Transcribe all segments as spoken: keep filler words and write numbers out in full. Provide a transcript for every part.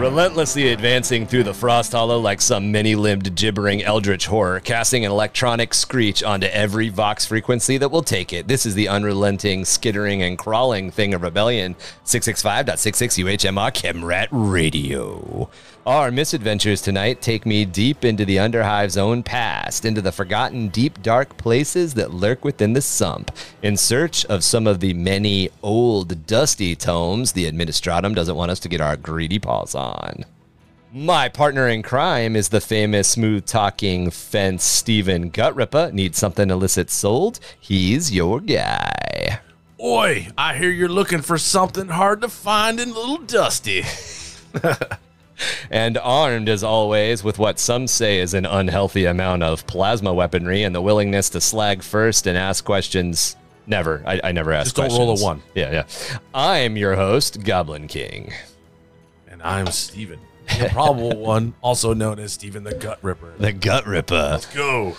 Relentlessly advancing through the frost hollow like some many-limbed gibbering eldritch horror, casting an electronic screech onto every vox frequency that will take it. This is the unrelenting, skittering, and crawling thing of rebellion. six sixty-five point sixty-six U H M R Chemrat Radio. Our misadventures tonight take me deep into the Underhive's own past, into the forgotten deep dark places that lurk within the sump, in search of some of the many old dusty tomes the Administratum doesn't want us to get our greedy paws on. On. My partner in crime is the famous smooth-talking fence Stephen Gutrippa. Need something illicit sold? He's your guy. Oi, I hear you're looking for something hard to find and a little dusty. And armed, as always, with what some say is an unhealthy amount of plasma weaponry and the willingness to slag first and ask questions. Never. I, I never ask Just questions. Just don't roll a one. Yeah, yeah. I'm your host, Goblin King. And I'm Stephen, the improbable one, also known as Stephen the Gut Ripper. The Gut Ripper. Let's go.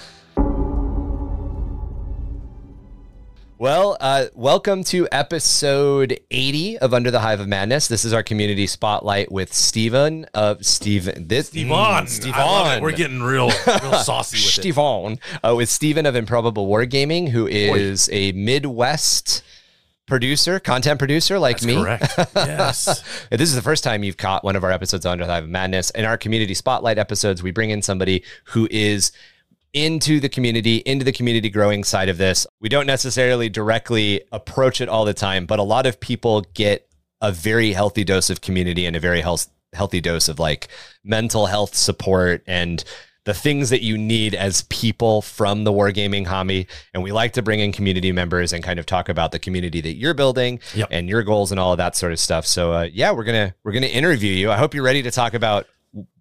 Well, uh, welcome to episode eighty of Under the Hive of Madness. This is our community spotlight with Stephen of Stephen. This Stephen, mm, Stephen. We're getting real, real saucy with Stephen. It. Uh, with Stephen of Improbable Wargaming, who is Boy. a Midwest producer, content producer like That's me. Correct. Yes. This is the first time you've caught one of our episodes on Under the Hive of Madness. In our community spotlight episodes, we bring in somebody who is into the community, into the community growing side of this. We don't necessarily directly approach it all the time, but a lot of people get a very healthy dose of community and a very health, healthy dose of like mental health support and the things that you need as people from the wargaming hobby. And we like to bring in community members and kind of talk about the community that you're building yep. and your goals and all of that sort of stuff. So uh, yeah, we're going to, we're going to interview you. I hope you're ready to talk about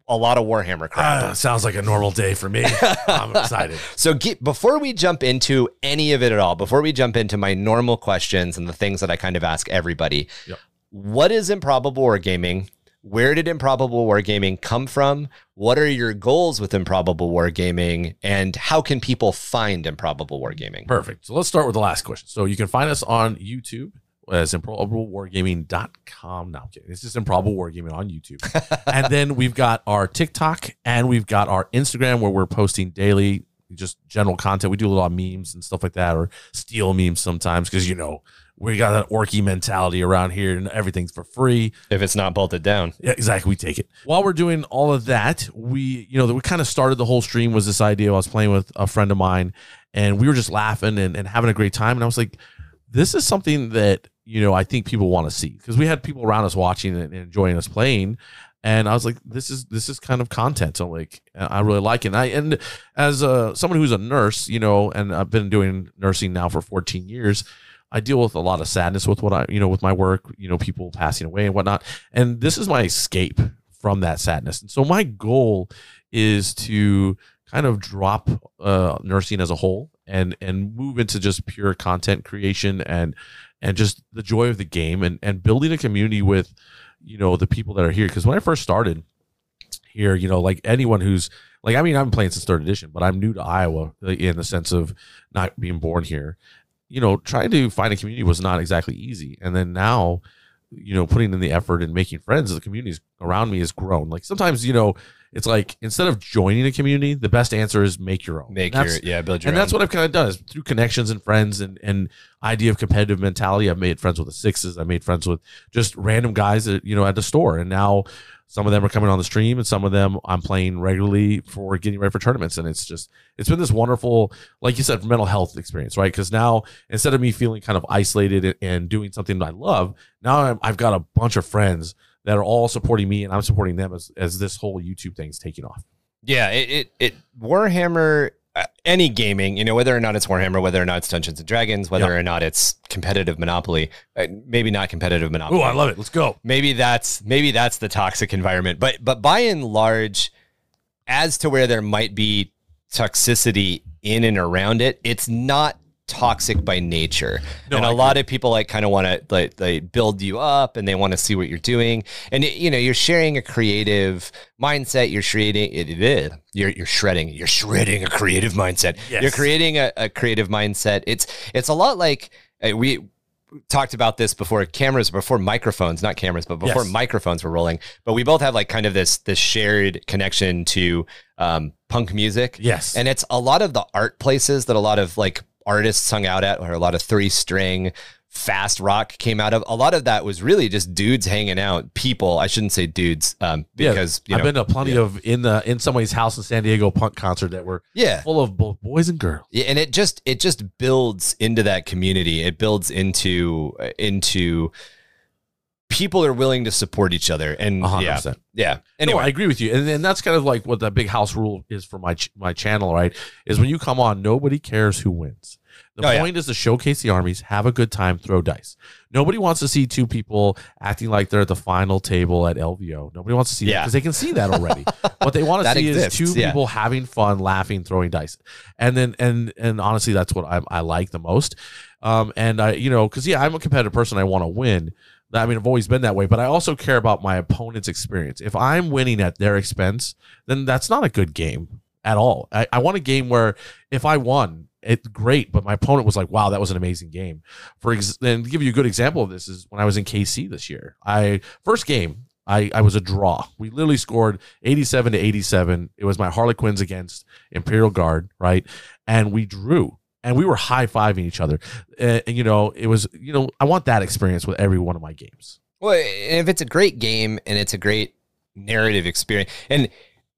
a lot of Warhammer crap. Uh, sounds like a normal day for me. I'm excited. So get, before we jump into any of it at all, before we jump into my normal questions and the things that I kind of ask everybody, yep. what is Improbable Wargaming? Where did Improbable Wargaming come from? What are your goals with Improbable Wargaming? And how can people find Improbable Wargaming? Perfect. So let's start with the last question. So you can find us on YouTube as improbable wargaming dot com. No, I'm kidding. It's just Improbable Wargaming on YouTube. And then we've got our TikTok and we've got our Instagram where we're posting daily, just general content. We do a lot of memes and stuff like that, or steal memes sometimes because, you know, we got an orky mentality around here and everything's for free. If it's not bolted down. Yeah, exactly. We take it. While we're doing all of that, we, you know, we kind of started the whole stream was this idea. I was playing with a friend of mine and we were just laughing and, and having a great time. And I was like, this is something that, you know, I think people want to see because we had people around us watching and enjoying us playing. And I was like, this is this is kind of content. So like, I really like it. And, I, and as a, someone who's a nurse, you know, and I've been doing nursing now for fourteen years, I deal with a lot of sadness with what I, you know, with my work, you know, people passing away and whatnot. And this is my escape from that sadness. And so my goal is to kind of drop uh, nursing as a whole and, and move into just pure content creation and, and just the joy of the game and, and building a community with, you know, the people that are here. Cause when I first started here, you know, like anyone who's like, I mean, I'm playing since third edition, but I'm new to Iowa in the sense of not being born here. You know, trying to find a community was not exactly easy. And then now, you know, putting in the effort and making friends, the communities around me has grown. Like sometimes, you know, it's like instead of joining a community, the best answer is make your own. Make your, yeah, build your own. And that's what I've kind of done is through connections and friends and, and idea of competitive mentality. I've made friends with the sixes. I made friends with just random guys that, you know, at the store. And now some of them are coming on the stream and some of them I'm playing regularly for getting ready for tournaments. And it's just, it's been this wonderful, like you said, mental health experience, right? Because now instead of me feeling kind of isolated and doing something I love, now I'm, I've got a bunch of friends that are all supporting me and I'm supporting them as, as this whole YouTube thing's taking off. Yeah, it, it, it Warhammer, uh, any gaming, you know, whether or not it's Warhammer, whether or not it's Dungeons and Dragons, whether yeah. or not it's competitive Monopoly, uh, maybe not competitive Monopoly. Oh, I love it. Let's go. Maybe that's, maybe that's the toxic environment, but, but by and large, as to where there might be toxicity in and around it, it's not toxic by nature. No, and a I lot agree. of people like kind of want to like they build you up and they want to see what you're doing. And it, you know, you're sharing a creative mindset. You're shredding it. it is. You're you're shredding. You're shredding a creative mindset. Yes. You're creating a, a creative mindset. It's it's a lot like uh, we talked about this before cameras, before microphones, not cameras, but before yes. microphones were rolling. But we both have like kind of this this shared connection to um, punk music. Yes. And it's a lot of the art places that a lot of like artists hung out at, or a lot of three string fast rock came out of. A lot of that was really just dudes hanging out. People, I shouldn't say dudes, um, because yeah, you know, I've been to plenty yeah. of in the in somebody's house in San Diego punk concert that were yeah. full of both boys and girls. Yeah, and it just it just builds into that community. It builds into into people are willing to support each other. And one hundred percent. yeah, yeah. Anyway, no, I agree with you, and and that's kind of like what that big house rule is for my ch my channel. Right, is when you come on, nobody cares who wins. The oh, point yeah. is to showcase the armies, have a good time, throw dice. Nobody wants to see two people acting like they're at the final table at L V O. Nobody wants to see yeah. that because they can see that already. What they want to see exists. is two yeah. people having fun, laughing, throwing dice. And then, and and honestly, that's what I, I like the most. Um, and I, you know, because yeah, I'm a competitive person. I want to win. I mean, I've always been that way, but I also care about my opponent's experience. If I'm winning at their expense, then that's not a good game at all. I, I want a game where if I won, it's great, but my opponent was like, wow, that was an amazing game. For ex and to give you a good example of this is when I was in K C this year. I first game, I, I was a draw. We literally scored eighty-seven to eighty-seven. It was my Harlequins against Imperial Guard, right? And we drew. And we were high-fiving each other. And, and, you know, it was, you know, I want that experience with every one of my games. Well, and if it's a great game and it's a great narrative experience, and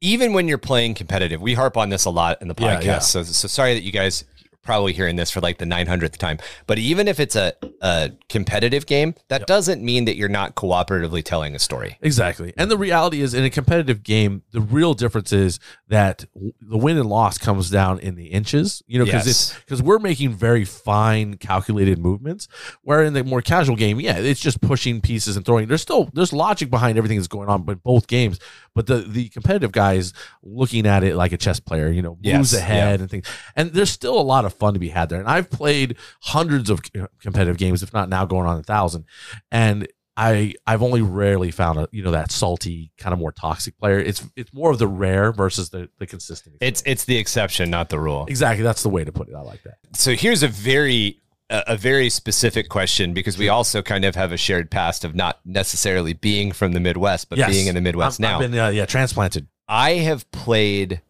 even when you're playing competitive, we harp on this a lot in the podcast. Yeah, yeah. So, so sorry that you guys are probably hearing this for like the nine hundredth time. But even if it's a, a competitive game, that yep. doesn't mean that you're not cooperatively telling a story. Exactly. And the reality is, in a competitive game, the real difference is that the win and loss comes down in the inches, you know, because yes. it's because we're making very fine, calculated movements. Where in the more casual game, yeah, it's just pushing pieces and throwing. There's still there's logic behind everything that's going on, but both games. But the the competitive guy is looking at it like a chess player, you know, moves yes. ahead yeah. and things. And there's still a lot of fun to be had there. And I've played hundreds of competitive games, if not now going on a thousand, and I I've only rarely found a, you know, that salty kind of more toxic player. It's it's more of the rare versus the the consistent. Experience. It's it's the exception, not the rule. Exactly, that's the way to put it. I like that. So here's a very a very specific question, because we also kind of have a shared past of not necessarily being from the Midwest, but yes. being in the Midwest I've, now. I've been, uh, yeah, transplanted. I have played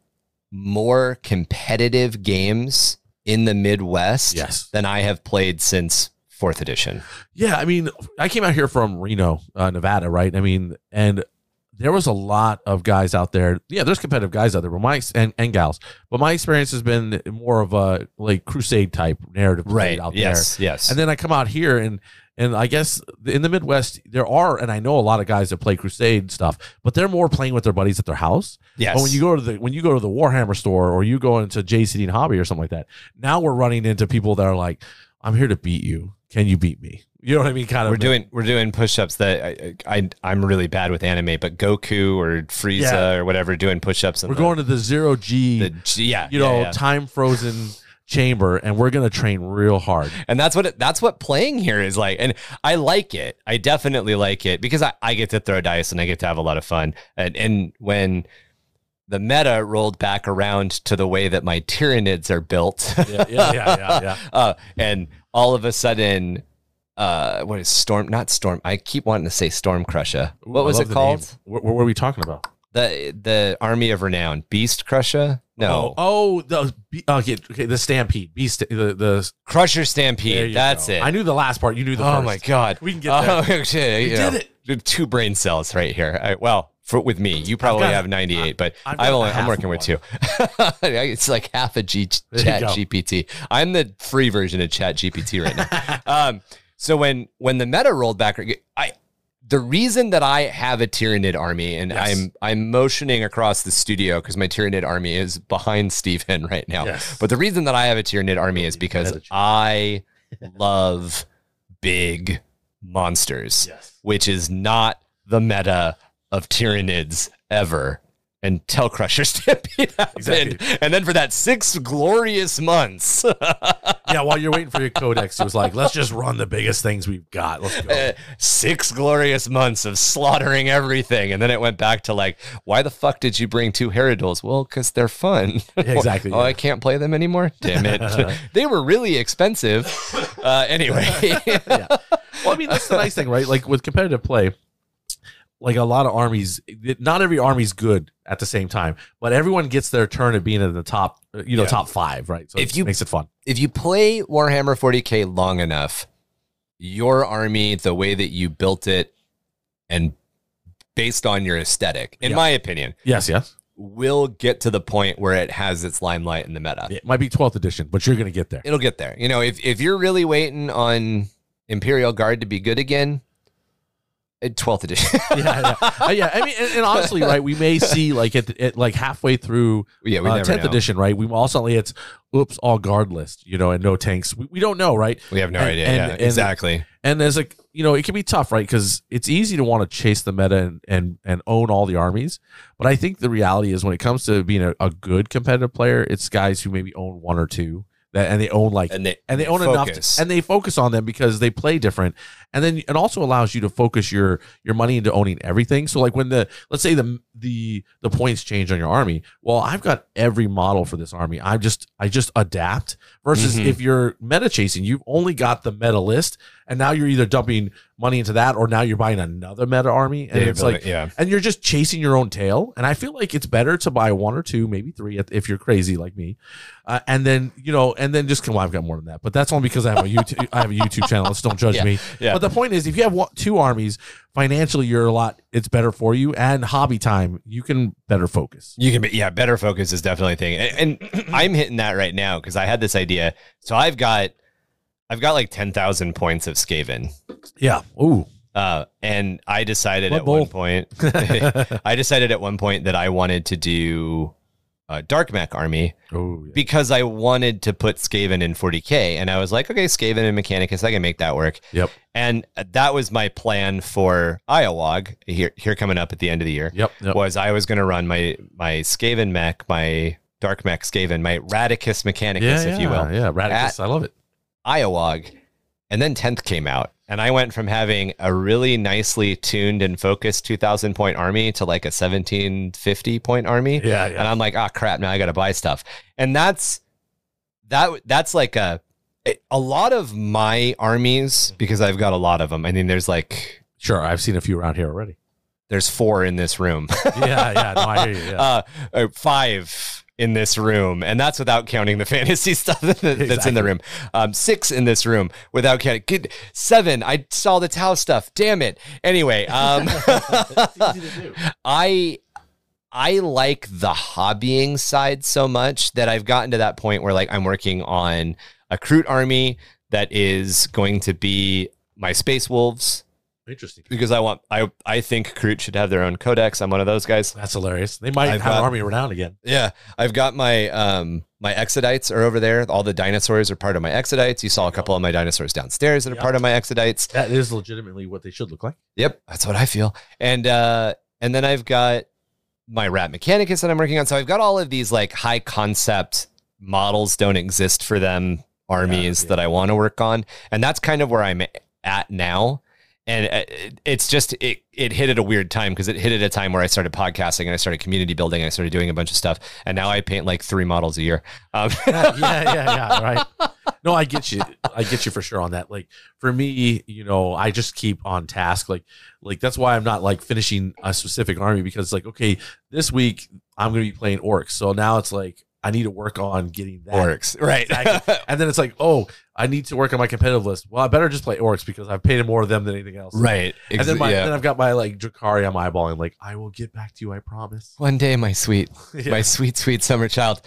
more competitive games in the Midwest yes. than I have played since fourth edition. Yeah, I mean, I came out here from Reno, uh, Nevada, right? I mean, and there was a lot of guys out there. Yeah, there's competitive guys out there, but my and, and gals. But my experience has been more of a like crusade type narrative, right? Out yes, there, yes. And then I come out here, and and I guess in the Midwest there are, and I know a lot of guys that play crusade stuff, but they're more playing with their buddies at their house. Yes. But when you go to the when you go to the Warhammer store, or you go into J C D and Hobby or something like that, now we're running into people that are like, "I'm here to beat you. Can you beat me?" You know what I mean? Kind of. We're doing we're doing push-ups that I, I I'm really bad with anime, but Goku or Frieza yeah. or whatever doing push-ups. We're the, going to the zero G, the G yeah, you yeah, know, yeah. time frozen chamber, and we're gonna train real hard. And that's what it, that's what playing here is like. And I like it. I definitely like it because I I get to throw dice and I get to have a lot of fun. And and when the meta rolled back around to the way that my Tyranids are built, yeah, yeah, yeah, yeah, yeah. Uh, and all of a sudden. Uh, what is Storm? Not Storm. I keep wanting to say Storm Crusher. What Ooh, was it called? What, what were we talking about? The the Army of Renown, Beast Crusher. No. Oh, oh the okay, okay, the Stampede, Beast, the the Crusher Stampede. That's go. it. I knew the last part. You knew the. Oh first. my god, we can get there. Oh, okay, we yeah. did it. Two brain cells right here. I, well, for, with me, you probably have ninety-eight, I, but I've only, I'm working with two. It's like half a G, Chat G P T. I'm the free version of Chat G P T right now. um. So when when the meta rolled back, I the reason that I have a Tyranid army, and yes. I'm I'm motioning across the studio because my Tyranid army is behind Stephen right now. Yes. But the reason that I have a Tyranid army is because I love big monsters, yes. which is not the meta of Tyranids ever. and Telcrusher Stampede happened. Exactly. And then for that six glorious months. Yeah, while you're waiting for your codex, it was like, let's just run the biggest things we've got. Let's go. Uh, six glorious months of slaughtering everything. And then it went back to like, why the fuck did you bring two Heridals? Well, because they're fun. Exactly. Oh, yeah. I can't play them anymore? Damn it. They were really expensive. Uh, anyway. Yeah. Well, I mean, that's the nice thing, right? Like with competitive play, like a lot of armies, not every army's good at the same time, but everyone gets their turn at being in the top, you know, yeah. top five, right? So if it you, makes it fun. If you play Warhammer forty K long enough, your army, the way that you built it and based on your aesthetic, in yeah. my opinion. Yes, yes. Will get to the point where it has its limelight in the meta. It might be twelfth edition, but you're going to get there. It'll get there. You know, if, if you're really waiting on Imperial Guard to be good again, twelfth edition. yeah, yeah, yeah. I mean, and, and honestly, right, we may see like it, it like halfway through yeah, we uh, never tenth know. Edition, right? We also it's oops, all guard list, you know, and no tanks. We, we don't know, right? We have no and, idea. And, yeah, and, exactly. And, and there's like, you know, it can be tough, right? Because it's easy to want to chase the meta and, and and own all the armies, but I think the reality is when it comes to being a, a good competitive player, it's guys who maybe own one or two. That, and they own like and they, and they own focus. enough to, and they focus on them because they play different, and then it also allows you to focus your your money into owning everything. So like when the let's say the the the points change on your army, well, I've got every model for this army. I just I just adapt versus mm-hmm. if you're meta chasing, you've only got the meta list, and now you're either dumping money into that or now you're buying another meta army, and yeah, it's like it, yeah. and you're just chasing your own tail. And I feel like it's better to buy one or two, maybe three, if you're crazy like me. Uh, and then, you know, and then just, well, I've got more than that, but that's only because I have a YouTube, I have a YouTube channel. Let's don't judge yeah, me. Yeah. But the point is, if you have one, two armies, financially, you're a lot, it's better for you, and hobby time, you can better focus. You can be, yeah, better focus is definitely a thing. And, and I'm hitting that right now because I had this idea. So I've got, I've got like ten thousand points of Skaven. Yeah. Ooh. Uh, and I decided what at bowl? one point, I decided at one point that I wanted to do Uh, Dark Mech army Ooh, yeah. because I wanted to put Skaven in forty K, and I was like, okay, Skaven and Mechanicus, I can make that work. Yep. And that was my plan for Iowog here here coming up at the end of the year. Yep. yep. Was I was going to run my my Skaven Mech, my Dark Mech Skaven, my Radicus Mechanicus, yeah, if yeah, you will. Yeah, Radicus, I love it. Iowog, and then tenth came out, and I went from having a really nicely tuned and focused two thousand point army to like a seventeen fifty point army. Yeah, yeah. And I'm like, ah, oh, crap, now I got to buy stuff. And that's, that, that's like a, a lot of my armies, because I've got a lot of them. I mean, there's like, sure. I've seen a few around here already. There's four in this room. yeah. Yeah. No, I hear you. Yeah. Uh, five in this room, and that's without counting the fantasy stuff that's exactly. in the room. Um, six in this room without counting. Good. Seven. I saw the Tau stuff. Damn it. Anyway, um, it's easy to do. I I like the hobbying side so much that I've gotten to that point where like I'm working on a Kroot army that is going to be my Space Wolves. Interesting. Because I want, I I think Kroot should have their own codex. I'm one of those guys. That's hilarious. They might I've have got, army renowned again. Yeah, I've got my um my Exodites are over there. All the dinosaurs are part of my Exodites. You saw a couple of my dinosaurs downstairs that are yeah. part of my Exodites. That is legitimately what they should look like. Yep, that's what I feel. And uh and then I've got my Rat Mechanicus that I'm working on. So I've got all of these like high concept models don't exist for them armies yeah, yeah. that I want to work on, and that's kind of where I'm at now. And it's just, it, it hit at a weird time because it hit at a time where I started podcasting and I started community building and I started doing a bunch of stuff. And now I paint like three models a year. Um. yeah, yeah, yeah, yeah, right. No, I get you. I get you for sure on that. Like for me, you know, I just keep on task. Like, like that's why I'm not like finishing a specific army, because like, okay, this week I'm going to be playing Orcs. So now it's like, I need to work on getting that. Orcs, right. Exactly. And then it's like, oh, I need to work on my competitive list. Well, I better just play Orcs because I've painted more of them than anything else. Right. And then, my, yeah. then I've got my like Drukhari I'm eyeballing. Like, I will get back to you, I promise. One day, my sweet, yeah. my sweet, sweet summer child.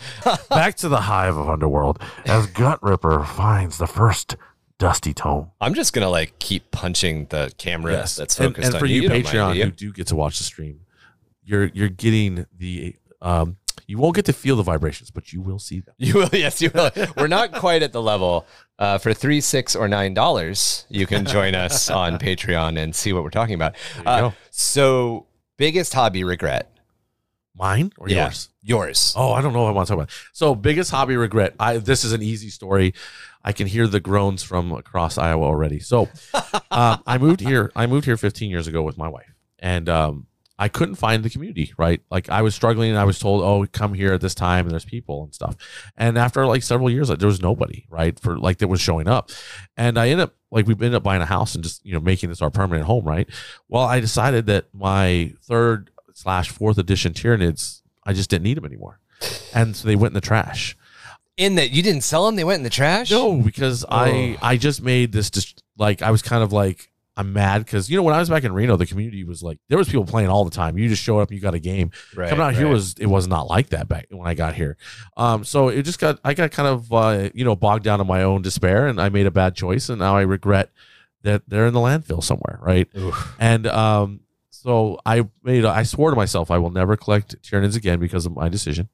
Back to the hive of Underworld as Gutrippa finds the first dusty tome. I'm just going to like keep punching the camera yes. that's focused and, and on for you. you Patreon, you do get to watch the stream. You're, you're getting the... Um, You won't get to feel the vibrations, but you will see them. You will, yes, you will. We're not quite at the level. Uh, for three, six, or nine dollars, you can join us on Patreon and see what we're talking about. Uh, so, biggest hobby regret. Mine or yeah, yours? Yours. Oh, I don't know what I want to talk about. So, biggest hobby regret. I this is an easy story. I can hear the groans from across Iowa already. So, uh, I moved here. I moved here fifteen years ago with my wife, and um, I couldn't find the community. Right, like I was struggling, and I was told, "Oh, come here at this time, and there's people and stuff." And after like several years, like there was nobody, right, for like that was showing up. And I ended up like we ended up buying a house and just you know making this our permanent home, right? Well, I decided that my third slash fourth edition Tyranids, I just didn't need them anymore, and so they went in the trash. In that you didn't sell them, they went in the trash. No, because oh. I I just made this just like I was kind of like I'm mad because you know when I was back in Reno, the community was like there was people playing all the time. You just showed up, you got a game. Right, Coming out right. here was it was not like that back when I got here. Um, so it just got I got kind of uh, you know bogged down in my own despair, and I made a bad choice, and now I regret that they're in the landfill somewhere, right? Oof. And um. So I made. I swore to myself I will never collect Tyranids again because of my decision.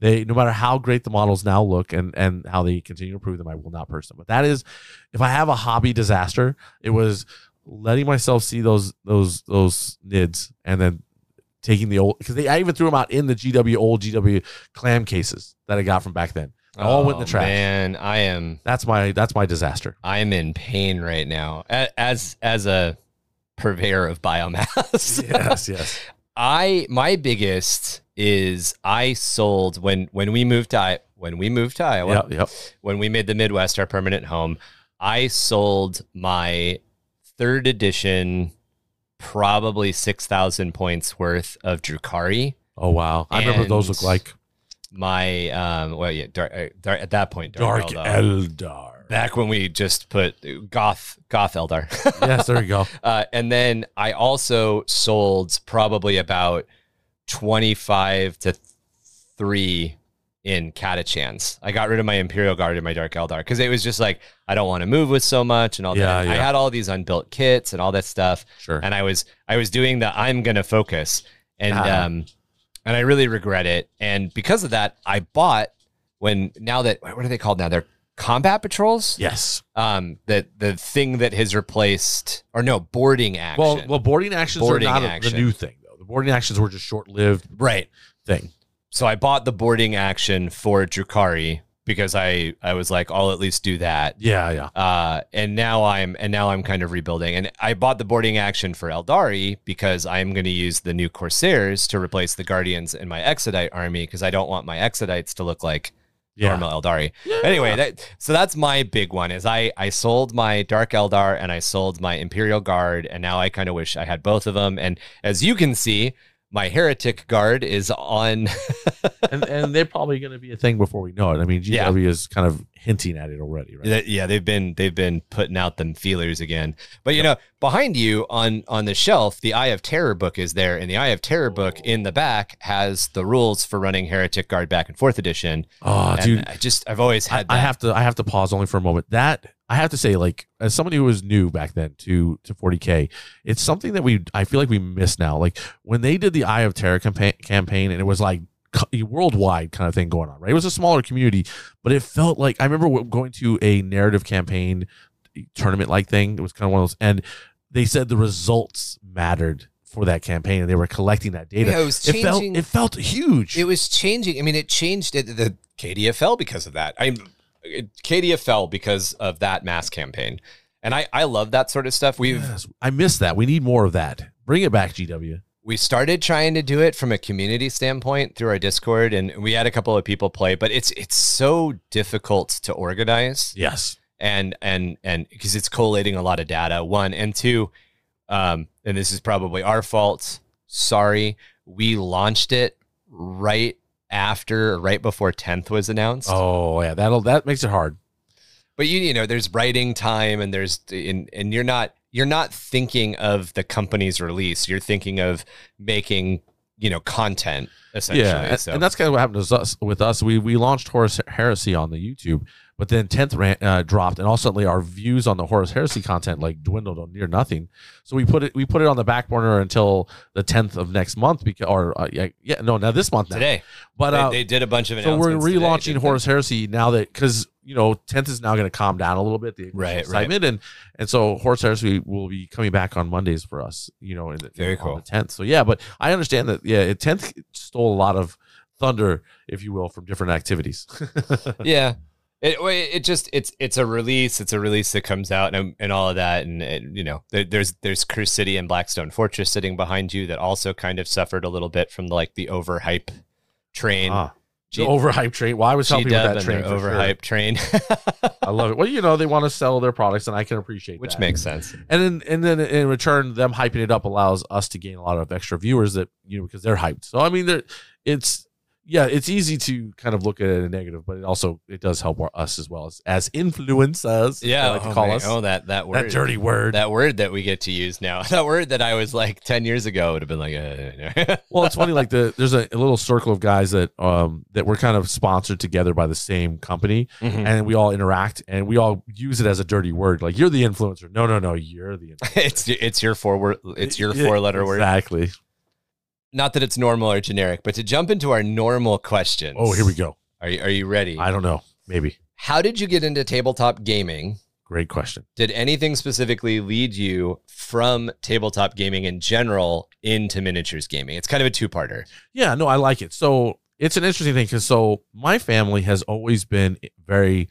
They, no matter how great the models now look and and how they continue to improve them, I will not purchase them. But that is, if I have a hobby disaster, it was letting myself see those those those nids and then taking the old because they. I even threw them out in the G W old G W clam cases that I got from back then. I all oh, went in the trash. Man, I am. That's my that's my disaster. I am in pain right now. As as a. Purveyor of biomass. Yes, yes. I my biggest is I sold when when we moved to when we moved to Iowa. Yep, yep. When we made the Midwest our permanent home, I sold my third edition, probably six thousand points worth of Drukhari. Oh wow! I remember those look like my um. Well, yeah, dark, dark, at that point, Dark, dark Eldar. Eldar. Back when we just put Goth Goth Eldar. Yes, there you go. Uh, and then I also sold probably about twenty-five to three in Catachans. I got rid of my Imperial Guard and my Dark Eldar because it was just like, I don't want to move with so much and all yeah, that. Yeah. I had all these unbuilt kits and all that stuff. Sure. And I was I was doing the I'm going to focus. And, ah. um, and I really regret it. And because of that, I bought when now that, what are they called now? They're combat patrols, yes. Um, that the thing that has replaced, or no, boarding action. Well, well, boarding actions boarding are not action. a, the new thing though. The boarding actions were just short-lived, right? Thing. So I bought the boarding action for Drukhari because I I was like, I'll at least do that. Yeah, yeah. Uh, and now I'm and now I'm kind of rebuilding. And I bought the boarding action for Eldari because I'm going to use the new Corsairs to replace the Guardians in my Exodite army because I don't want my Exodites to look like. Yeah. Normal Eldari. Yeah. Anyway, that, so that's my big one is I, I sold my Dark Eldar and I sold my Imperial Guard, and now I kind of wish I had both of them. And as you can see, my Heretic Guard is on. and, and they're probably going to be a thing before we know it. I mean, G W yeah. is kind of hinting at it already, right? Yeah, they've been they've been putting out them feelers again. But, you yep. know, behind you on, on the shelf, the Eye of Terror book is there, and the Eye of Terror oh. book in the back has the rules for running Heretic Guard back and forth edition. Oh, and dude. I just, I've always had I, that. I have to, I have to pause only for a moment. That, I have to say, like, as somebody who was new back then to, to forty K, it's something that we, I feel like we miss now. Like, when they did the Eye of Terror campaign, campaign and it was like, worldwide kind of thing going on, right? It was a smaller community, but it felt like I remember going to a narrative campaign tournament like thing. It was kind of one of those, and they said the results mattered for that campaign, and they were collecting that data. Yeah, it, was it felt it felt huge. It was changing. I mean, it changed it, the K D F L because of that. I K D F L because of that mass campaign, and I I love that sort of stuff. We've yes, I miss that. We need more of that. Bring it back, G W. We started trying to do it from a community standpoint through our Discord, and we had a couple of people play, but it's it's so difficult to organize. Yes. And and and because it's collating a lot of data, one, and two, um, and this is probably our fault. Sorry. We launched it right after, right before tenth was announced. Oh, yeah. That'll that makes it hard. But you you know, there's writing time, and there's and, and you're not You're not thinking of the company's release. You're thinking of making, you know, content essentially. Yeah, so. And that's kind of what happened to us. With us, we we launched Horus Heresy on the YouTube, but then tenth ran, uh, dropped, and all suddenly our views on the Horus Heresy content like dwindled on near nothing. So we put it we put it on the back burner until the tenth of next month because or uh, yeah no now this month now. Today. But they, uh, they did a bunch of announcements. So we're relaunching today, Horus Heresy now that because. You know, tenth is now going to calm down a little bit. The right, excitement, right. And and so Horus Heresy will be coming back on Mondays for us. You know, in the, very in, cool. On the tenth. So yeah, but I understand that. Yeah, tenth stole a lot of thunder, if you will, from different activities. Yeah. It, it just, it's, it's a release. It's a release that comes out and, and all of that. And, and you know, there, there's, there's Curse City and Blackstone Fortress sitting behind you that also kind of suffered a little bit from the, like the overhype train. Ah, G- the overhype train. Well, I was helping with that train. Overhype sure. train. I love it. Well, you know, they want to sell their products and I can appreciate Which that. Which makes sense. And then, and then in return, them hyping it up allows us to gain a lot of extra viewers that, you know, because they're hyped. So, I mean, it's, yeah, it's easy to kind of look at it in a negative, but it also it does help us as well as, as influencers. Yeah, I like oh, to call man. us. Oh, that that word, that dirty word, that word that we get to use now. That word that I was like ten years ago would have been like. Uh, well, it's funny. Like the there's a, a little circle of guys that um that we're kind of sponsored together by the same company, mm-hmm. and we all interact and we all use it as a dirty word. Like you're the influencer. No, no, no, you're the influencer. it's it's your four word. It's your four letter exactly. word. Exactly. Not that it's normal or generic, but to jump into our normal questions. Oh, here we go. Are you, are you ready? I don't know. Maybe. How did you get into tabletop gaming? Great question. Did anything specifically lead you from tabletop gaming in general into miniatures gaming? It's kind of a two-parter. Yeah, no, I like it. So it's an interesting thing because so my family has always been very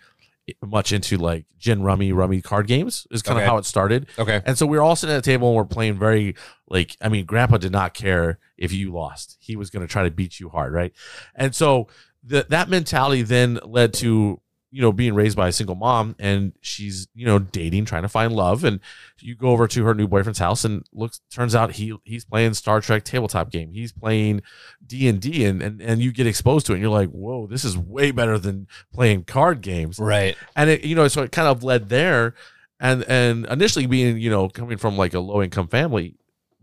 much into like gin rummy rummy card games is kind okay. of how it started. Okay. And so we were all sitting at a table and we're playing very like, I mean, grandpa did not care if you lost, he was going to try to beat you hard. Right. And so the, that mentality then led to, you know, being raised by a single mom and she's, you know, dating, trying to find love. And you go over to her new boyfriend's house and looks, turns out he he's playing Star Trek tabletop game. He's playing D and D and, and, and you get exposed to it and you're like, whoa, this is way better than playing card games. Right. And it, you know, so it kind of led there. And, and initially being, you know, coming from like a low income family,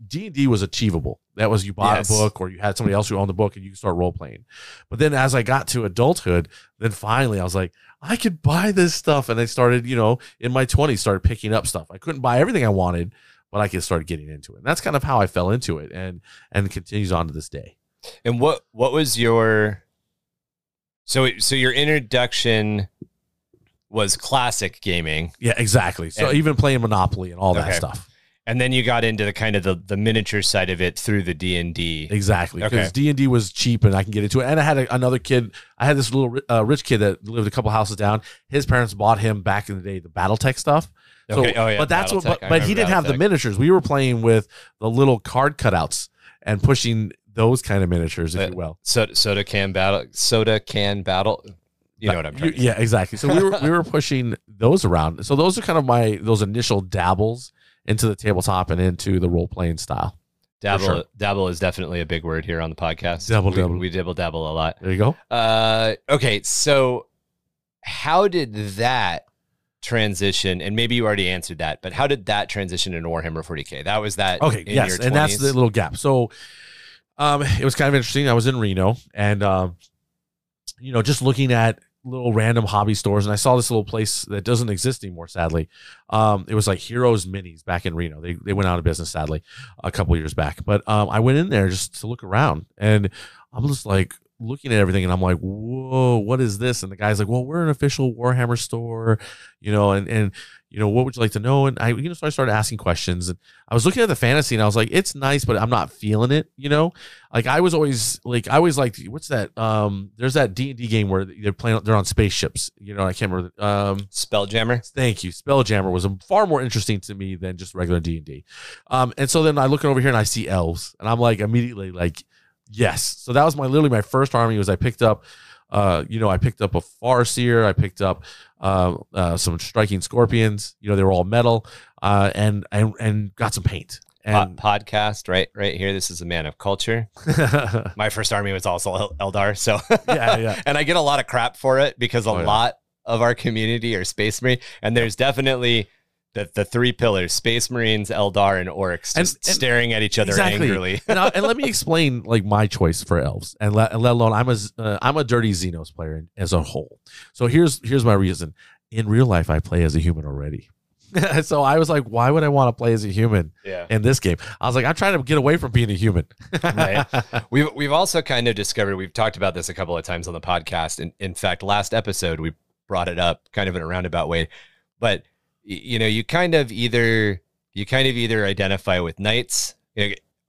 D and D was achievable. That was you bought yes. a book or you had somebody else who owned the book and you could start role playing. But then as I got to adulthood, then finally I was like, I could buy this stuff. And I started, you know, in my twenties, started picking up stuff. I couldn't buy everything I wanted, but I could start getting into it. And that's kind of how I fell into it and and it continues on to this day. And what what was your so so your introduction was classic gaming. Yeah, exactly. So and, even playing Monopoly and all that okay. stuff. And then you got into the kind of the, the miniature side of it through the D and D. Exactly. Because okay. D and D was cheap and I can get into it. And I had a, another kid. I had this little uh, rich kid that lived a couple houses down. His parents bought him back in the day, the BattleTech stuff. So, okay. oh, yeah, but that's BattleTech. what. But, but he didn't have the miniatures. We were playing with the little card cutouts and pushing those kind of miniatures, if uh, you will. Soda, soda can battle. Soda can battle. You know what I'm talking about. Yeah, exactly. So we were we were pushing those around. So those are kind of my those initial dabbles into the tabletop and into the role-playing style. Dabble sure. dabble is definitely a big word here on the podcast. Dabble, we, dabble. We dabble, dabble a lot. There you go. Uh, okay, so how did that transition, and maybe you already answered that, but how did that transition into Warhammer forty K? That was that Okay, in yes, your twenties? And that's the little gap. So um, it was kind of interesting. I was in Reno, and um, you know, just looking at little random hobby stores, and I saw this little place that doesn't exist anymore, sadly. Um, it was like Heroes Minis back in Reno. They they went out of business, sadly, a couple years back. But um, I went in there just to look around, and I'm just like looking at everything, and I'm like, whoa, what is this? And the guy's like, well, we're an official Warhammer store, you know, and, and you know, what would you like to know? And I, you know, so I started asking questions, and I was looking at the fantasy, and I was like, it's nice, but I'm not feeling it, you know? Like, I was always, like, I always liked, what's that? Um, there's that D and D game where they're playing, they're on spaceships, you know, I can't remember. Um, Spelljammer? Thank you. Spelljammer was far more interesting to me than just regular D and D. Um, and so then I look over here, and I see elves, and I'm like, immediately, like, yes. So that was my literally my first army was I picked up, uh, you know, I picked up a Farseer. I picked up uh, uh, some Striking Scorpions. You know, they were all metal, uh, and and and got some paint. And Pod- podcast right, right here. This is a man of culture. My first army was also Eldar. So yeah, yeah. And I get a lot of crap for it because a oh, yeah. lot of our community are Space Marine, and there's definitely. The, the three pillars, Space Marines, Eldar, and Orcs, just and, and staring at each other exactly. angrily. and, I, and let me explain like my choice for elves, and let, and let alone I'm a uh, I'm a dirty Xenos player as a whole. So here's here's my reason. In real life, I play as a human already. So I was like, why would I want to play as a human yeah. in this game? I was like, I'm trying to get away from being a human. Right. We've we've also kind of discovered we've talked about this a couple of times on the podcast, and in, in fact, last episode we brought it up kind of in a roundabout way, but. You know, you kind of either you kind of either identify with knights.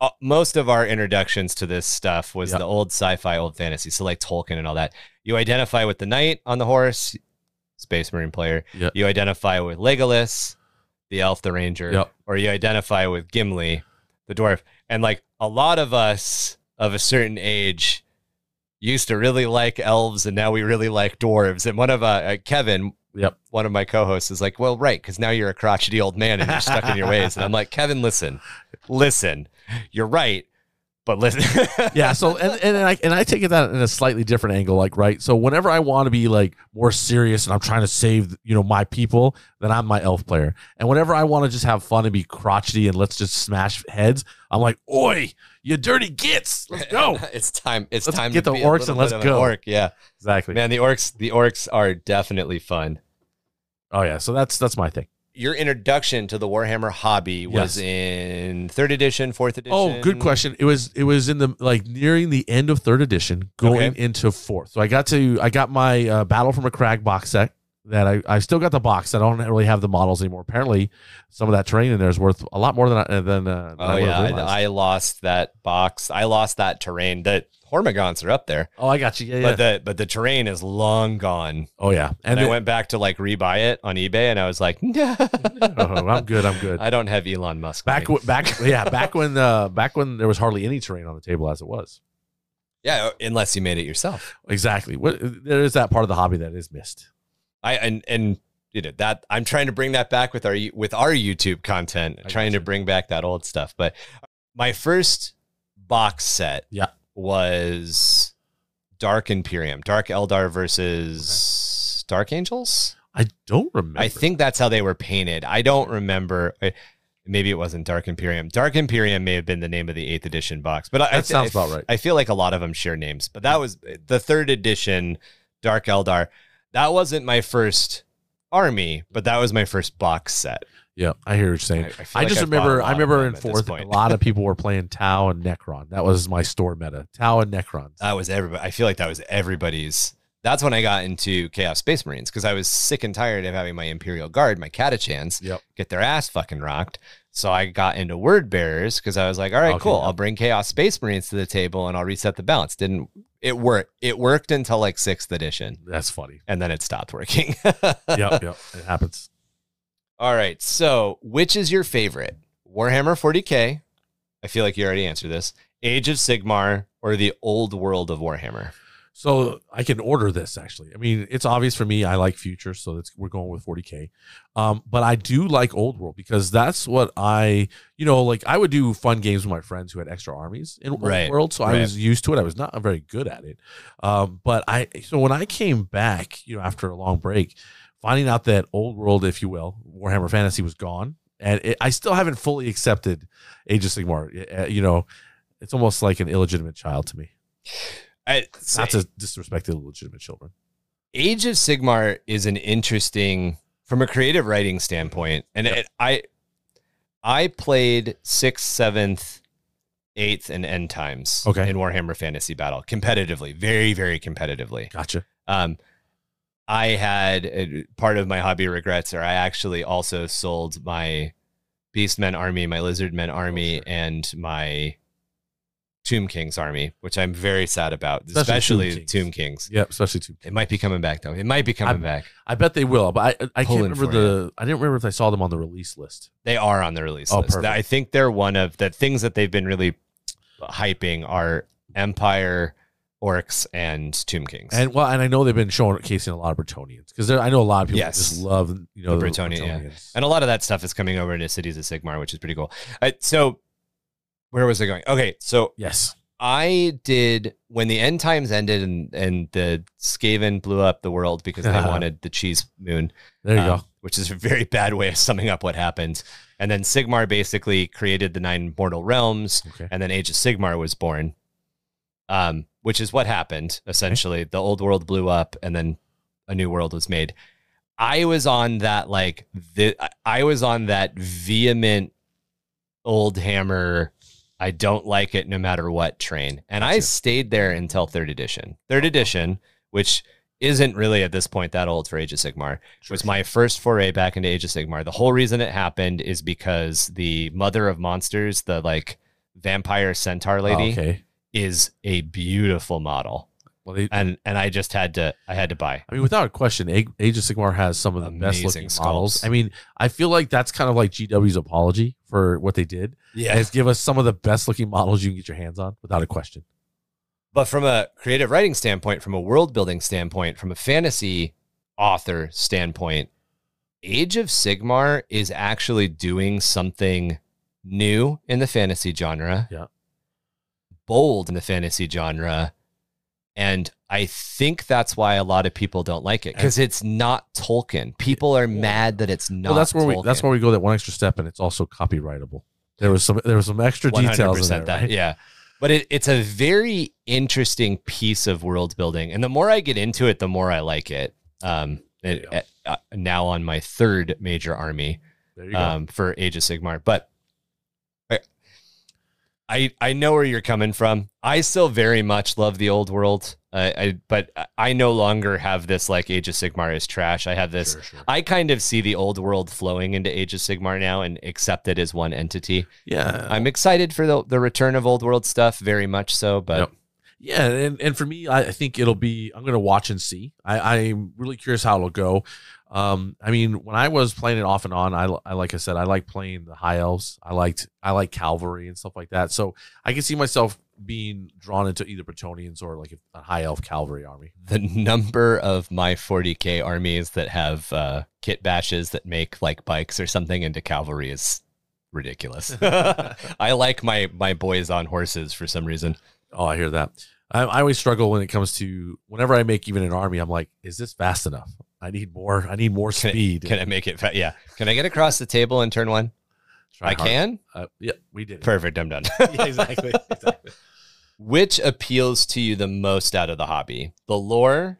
uh, most of our introductions to this stuff was yep. the old sci-fi, old fantasy. So like Tolkien and all that. You identify with the knight on the horse, Space Marine player. Yep. You identify with Legolas, the elf, the ranger, yep. or you identify with Gimli, the dwarf. And like a lot of us of a certain age used to really like elves, and now we really like dwarves. And one of uh, uh, Kevin, yep. one of my co-hosts, is like, well, right, because now you're a crotchety old man and you're stuck in your ways. And I'm like, Kevin, listen, listen, you're right, but listen. yeah, so, and, and, I, and I take it that in a slightly different angle, like, right, so whenever I want to be, like, more serious and I'm trying to save, you know, my people, then I'm my elf player. And whenever I want to just have fun and be crotchety and let's just smash heads, I'm like, oi, you dirty gits, let's go. It's time. It's let's time get to get the orcs and let's go. Orc, yeah, exactly. Man, the orcs, the orcs are definitely fun. Oh yeah, so that's that's my thing. Your introduction to the Warhammer hobby was yes. in third edition, fourth edition. Oh, good question. It was it was in the like nearing the end of third edition, going okay. into fourth. So I got to I got my uh, Battle from a Crag box set that I I still got the box. I don't really have the models anymore. Apparently, some of that terrain in there is worth a lot more than I, than. Uh, than oh I yeah, I, I lost that box. I lost that terrain. That. Hormigons are up there. Oh, I got you. Yeah, but yeah. the but the terrain is long gone. Oh yeah, and, and I went back to like rebuy it on eBay, and I was like, no, no I'm good, I'm good. I don't have Elon Musk. Back when, back yeah, back when uh, back when there was hardly any terrain on the table as it was. Yeah, unless you made it yourself. Exactly. What there is that part of the hobby that is missed. I and and you know that I'm trying to bring that back with our with our YouTube content, I trying to bring back that old stuff. But my first box set, yeah. was Dark Imperium, Dark Eldar versus okay. Dark Angels? I don't remember. I think that's how they were painted. I don't remember. Maybe it wasn't Dark Imperium. Dark Imperium may have been the name of the eighth edition box, but that I, sounds I, about right. I feel like a lot of them share names, but that was the third edition Dark Eldar. That wasn't my first army, but that was my first box set. Yeah, I hear what you're saying. I, I, I just like remember, I remember in fourth, a lot of people were playing Tau and Necron. That was my store meta, Tau and Necron. That was everybody. I feel like that was everybody's. That's when I got into Chaos Space Marines because I was sick and tired of having my Imperial Guard, my Catachans, yep. get their ass fucking rocked. So I got into Word Bearers because I was like, all right, okay, cool. Yeah. I'll bring Chaos Space Marines to the table and I'll reset the balance. Didn't it work? It worked until like sixth edition. That's funny. And then it stopped working. yep, yep. It happens. All right, so which is your favorite? Warhammer forty K, I feel like you already answered this, Age of Sigmar, or the Old World of Warhammer? So I can order this, actually. I mean, it's obvious for me. I like Future, so that's, we're going with forty K. Um, but I do like Old World because that's what I, you know, like I would do fun games with my friends who had extra armies in Old right, World, so right. I was used to it. I was not very good at it. Um, but I, so when I came back, you know, after a long break, finding out that Old World, if you will, Warhammer Fantasy was gone. And it, I still haven't fully accepted Age of Sigmar. It, uh, you know, it's almost like an illegitimate child to me. I, so Not to disrespect the illegitimate children. Age of Sigmar is an interesting, from a creative writing standpoint. And yep. it, I I played sixth, seventh, eighth, and end times okay. in Warhammer Fantasy Battle competitively, very, very competitively. Gotcha. Um I had a, part of my hobby regrets, or I actually also sold my Beastmen army, my Lizardmen army, oh, sure. and my Tomb Kings army, which I'm very sad about, especially, especially Tomb, Tomb Kings. Kings. Yeah, especially Tomb Kings. It might be coming back, though. It might be coming I, back. I bet they will, but I, I can't remember the. You. I didn't remember if I saw them on the release list. They are on the release oh, list. Perfect. I think they're one of the things that they've been really hyping are Empire, Orcs, and Tomb Kings. And well, and I know they've been showcasing a lot of Bretonians because I know a lot of people yes. just love, you know, the Bretonian, the Bretonians. Yeah. And a lot of that stuff is coming over into Cities of Sigmar, which is pretty cool. Uh, so where was I going? Okay. So yes, I did when the end times ended and, and the Skaven blew up the world because they wanted the cheese moon. There you um, go. Which is a very bad way of summing up what happened. And then Sigmar basically created the nine mortal realms okay. and then Age of Sigmar was born. Um, which is what happened, essentially. The old world blew up, and then a new world was made. I was on that, like, the, I was on that vehement old hammer, I don't like it no matter what train. And I stayed there until third edition. Third edition, which isn't really at this point that old for Age of Sigmar, was my first foray back into Age of Sigmar. The whole reason it happened is because the Mother of Monsters, the, like, vampire centaur lady, oh, okay, is a beautiful model. Well, they, and and I just had to I had to buy. I mean, without question, Age of Sigmar has some of the best looking sculpts. models. I mean, I feel like that's kind of like G W's apology for what they did. Yeah, is give us some of the best looking models you can get your hands on, without a question. But from a creative writing standpoint, from a world building standpoint, from a fantasy author standpoint, Age of Sigmar is actually doing something new in the fantasy genre. Yeah, bold in the fantasy genre. And I think that's why a lot of people don't like it, because it's not Tolkien. People are mad that it's not. Well, that's where Tolkien. we that's where we go that one extra step, and it's also copyrightable. There was some there was some extra details in there, that, right? Yeah, but it, it's a very interesting piece of world building, and the more I get into it, the more I like it. Um, it, yeah. uh, now on my third major army, there you go. Um, for Age of Sigmar, but. I, I know where you're coming from. I still very much love the old world, uh, I, but I no longer have this like Age of Sigmar is trash. I have this. Sure, sure. I kind of see the old world flowing into Age of Sigmar now and accept it as one entity. Yeah, I'm excited for the the return of old world stuff, very much so. But yep. yeah, and, and for me, I think it'll be. I'm gonna watch and see. I, I'm really curious how it'll go. Um, I mean, when I was playing it off and on, I, I like I said, I like playing the high elves. I liked, I like cavalry and stuff like that. So I can see myself being drawn into either Bretonians or like a high elf cavalry army. The number of my forty K armies that have uh, kit bashes that make like bikes or something into cavalry is ridiculous. I like my my boys on horses for some reason. Oh, I hear that. I, I always struggle when it comes to whenever I make even an army. I'm like, is this fast enough? I need more. I need more can speed. It, can I make it? Fa yeah. Can I get across the table in turn one? Try I hard. can. Uh, yeah, we did. Perfect. I'm done. Yeah, exactly. Exactly. Which appeals to you the most out of the hobby? The lore,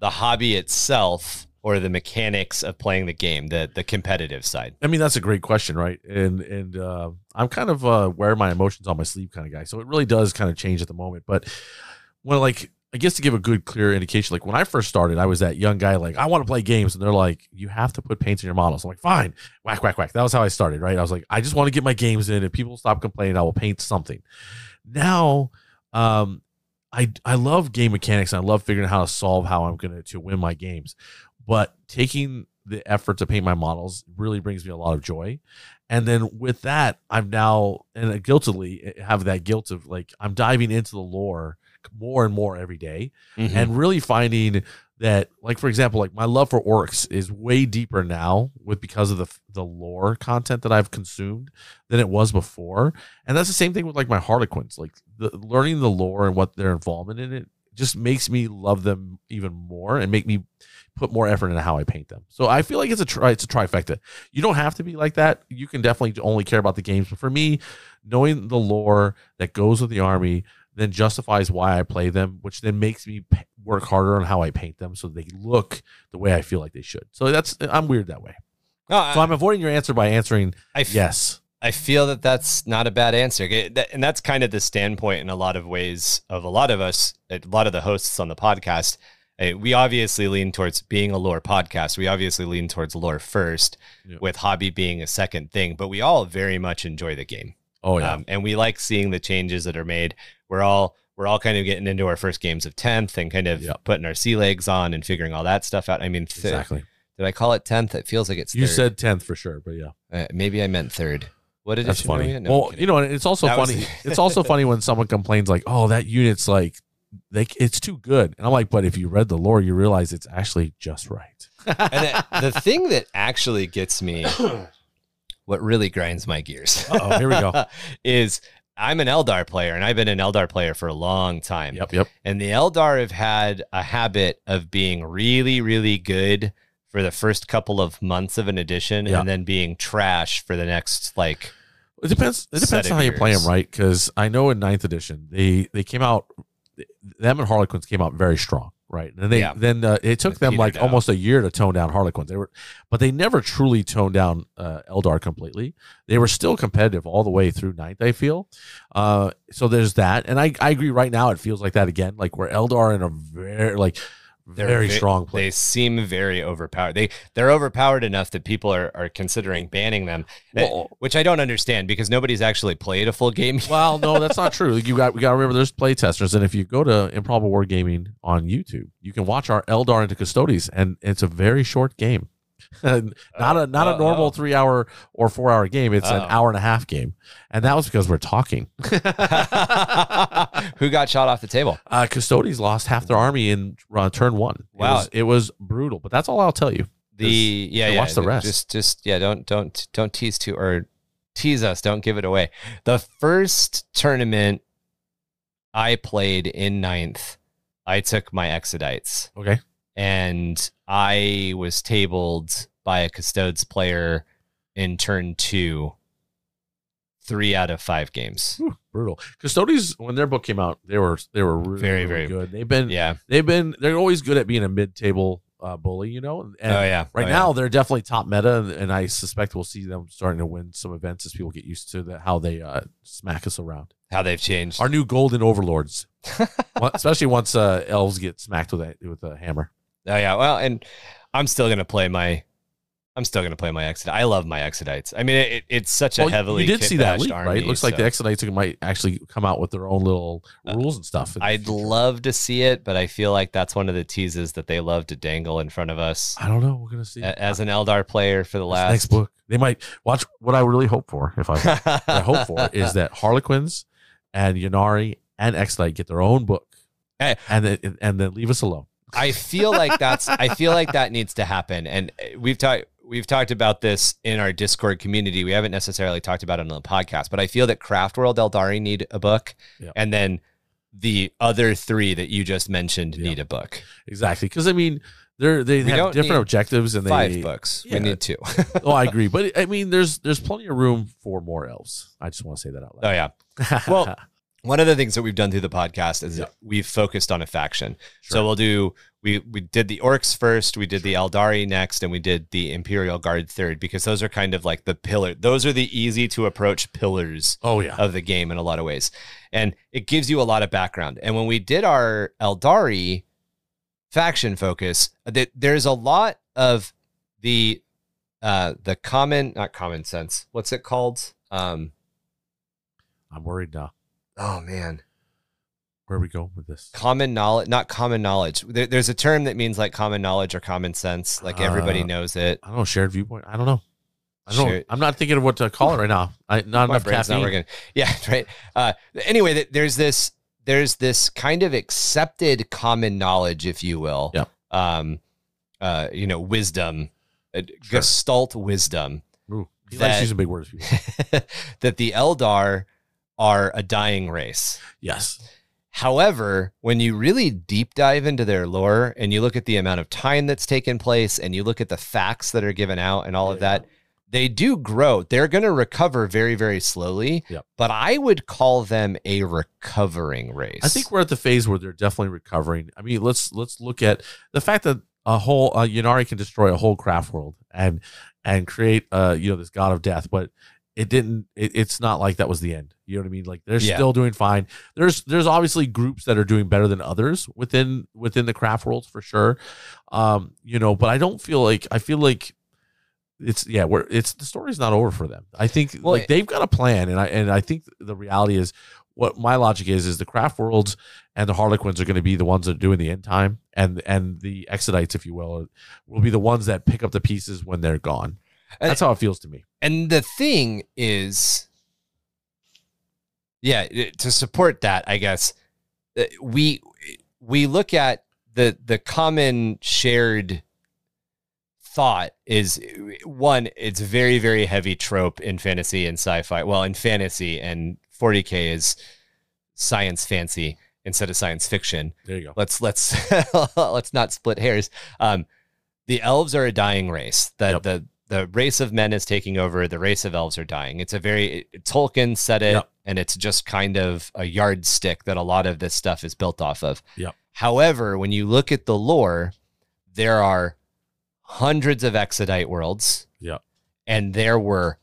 the hobby itself, or the mechanics of playing the game, the the competitive side? I mean, that's a great question, right? And and uh, I'm kind of uh, wear my emotions on my sleeve kind of guy, so it really does kind of change at the moment. But when like. I guess to give a good, clear indication, like when I first started, I was that young guy, like, I want to play games. And they're like, you have to put paints in your models. I'm like, fine, whack, whack, whack. That was how I started, right? I was like, I just want to get my games in. If people stop complaining, I will paint something. Now, um, I, I love game mechanics. And I love figuring out how to solve how I'm going to to win my games. But taking the effort to paint my models really brings me a lot of joy. And then with that, I'm now, and guiltily have that guilt of like, I'm diving into the lore more and more every day, mm-hmm. and really finding that, like, for example, like my love for orcs is way deeper now with because of the the lore content that I've consumed than it was before. And that's the same thing with like my Harlequins, like the, learning the lore and what their involvement in it just makes me love them even more and make me put more effort into how I paint them. So I feel like it's a tri it's a trifecta. You don't have to be like that. You can definitely only care about the games. But for me, knowing the lore that goes with the army then justifies why I play them, which then makes me work harder on how I paint them so they look the way I feel like they should. So that's, I'm weird that way. No, so I, I'm avoiding your answer by answering I yes. I feel that that's not a bad answer. And that's kind of the standpoint in a lot of ways of a lot of us, a lot of the hosts on the podcast. We obviously lean towards being a lore podcast. We obviously lean towards lore first, yeah. with hobby being a second thing, but we all very much enjoy the game. Oh yeah. Um, and we like seeing the changes that are made. We're all, we're all kind of getting into our first games of tenth and kind of yep. putting our sea legs on and figuring all that stuff out. I mean, exactly. Did I call it tenth? It feels like it's You third. said tenth for sure, but yeah. Uh, maybe I meant third. What did That's funny. No, well, you know, it's also that funny. Was... It's also funny when someone complains like, oh, that unit's like, like it's too good. And I'm like, but if you read the lore, you realize it's actually just right. And the, the thing that actually gets me, what really grinds my gears. Uh-oh, here we go. Is I'm an Eldar player, and I've been an Eldar player for a long time. Yep, yep. And the Eldar have had a habit of being really, really good for the first couple of months of an edition, yep. and then being trash for the next, like, it depends. It depends on how years. you play them, right? Because I know in ninth edition, they they came out, them and Harlequins came out very strong. Right. And they, yeah. then uh, it took them like down. almost a year to tone down Harlequins. They were, but they never truly toned down uh, Eldar completely. They were still competitive all the way through ninth, I feel. Uh, so there's that. And I, I agree right now, it feels like that again, like we're Eldar in a very, like They're very ve strong players. They seem very overpowered. They they're overpowered enough that people are are considering banning them, well, that, which I don't understand because nobody's actually played a full game. Well, no, that's not true. You got we got to remember there's play testers, and if you go to Improbable Wargaming on YouTube, you can watch our Eldar into Custodes, and it's a very short game. not a not uh, a normal uh, three hour or four hour game. It's uh, an hour and a half game, and that was because we're talking. Who got shot off the table? Uh, Custodes lost half their army in uh, turn one. Wow, it was, it was brutal. But that's all I'll tell you. The yeah, yeah, watch the rest. Just just yeah, don't don't don't tease too or tease us. Don't give it away. The first tournament I played in ninth, I took my Exodites. Okay. And I was tabled by a Custodes player in turn two, three out of five games. Ooh, brutal. Custodes, when their book came out, they were they were really, very really very good. They've been yeah. They've been they're always good at being a mid table uh, bully, you know. And oh yeah. Right oh, now yeah. they're definitely top meta, and, and I suspect we'll see them starting to win some events as people get used to the, how they uh, smack us around. How they've changed. Our new golden overlords, especially once uh, elves get smacked with a with a hammer. Oh yeah, well, and I'm still gonna play my, I'm still gonna play my Exodite. I love my Exodites. I mean, it, it's such a well, heavily. You did see that leak, army, right? It looks so. like the Exodites might actually come out with their own little uh, rules and stuff. I'd love to see it, but I feel like that's one of the teases that they love to dangle in front of us. I don't know. We're gonna see. As an Eldar player for the last next book, they might watch. What I really hope for, if I, what I hope for, is that Harlequins and Yanari and Exodite get their own book, hey. and then, and then leave us alone. I feel like that's. I feel like that needs to happen, and we've talked. We've talked about this in our Discord community. We haven't necessarily talked about it on the podcast, but I feel that Craftworld Eldari need a book, yeah. and then the other three that you just mentioned yeah. need a book. Exactly, because I mean, they're, they we have different objectives, and five they five books. Yeah. We need two. Oh, I agree, but I mean, there's there's plenty of room for more elves. I just want to say that out loud. Oh yeah. Well. One of the things that we've done through the podcast is yeah. we've focused on a faction. Sure. So we'll do, we, we did the Orcs first, we did sure. the Eldari next, and we did the Imperial Guard third, because those are kind of like the pillar. Those are the easy to approach pillars oh, yeah. of the game in a lot of ways. And it gives you a lot of background. And when we did our Eldari faction focus, th there's a lot of the, uh, the common, not common sense. What's it called? Um, I'm worried now. Oh man, where are we going with this? Common knowledge, not common knowledge. There, there's a term that means like common knowledge or common sense. Like everybody uh, knows it. I don't know. Shared viewpoint. I don't know. I don't. Shared. I'm not thinking of what to call it right now. I, not My enough caffeine. Not yeah. Right. Uh, anyway, th there's this. There's this kind of accepted common knowledge, if you will. Yeah. Um, uh, you know, wisdom, sure. Gestalt wisdom. Ooh, he that, likes using big words. That the Eldar are a dying race. Yes. However, when you really deep dive into their lore and you look at the amount of time that's taken place and you look at the facts that are given out and all yeah. of that, they do grow. They're going to recover very, very slowly, yep. but I would call them a recovering race. I think we're at the phase where they're definitely recovering. I mean, let's let's look at the fact that a whole uh, Yanari can destroy a whole craft world and and create uh you know this god of death, but it didn't it, it's not like that was the end. You know what I mean? Like they're yeah. still doing fine. There's there's obviously groups that are doing better than others within within the craft world for sure. Um, you know, but I don't feel like I feel like it's yeah, we're it's the story's not over for them. I think well, like it, they've got a plan, and I and I think the reality is what my logic is is the craft worlds and the Harlequins are going to be the ones that are doing the end time, and and the Exodites, if you will, will be the ones that pick up the pieces when they're gone. That's and, how it feels to me. And the thing is, yeah, to support that, I guess we we look at the the common shared thought is one. It's very very heavy trope in fantasy and sci-fi. Well, in fantasy and forty K is science fancy instead of science fiction. There you go. Let's let's let's not split hairs. Um, the elves are a dying race. The yep. the The race of men is taking over. The race of elves are dying. It's a very Tolkien said it, yep. and it's just kind of a yardstick that a lot of this stuff is built off of. Yep. However, when you look at the lore, there are hundreds of Exodite worlds, yep. and there were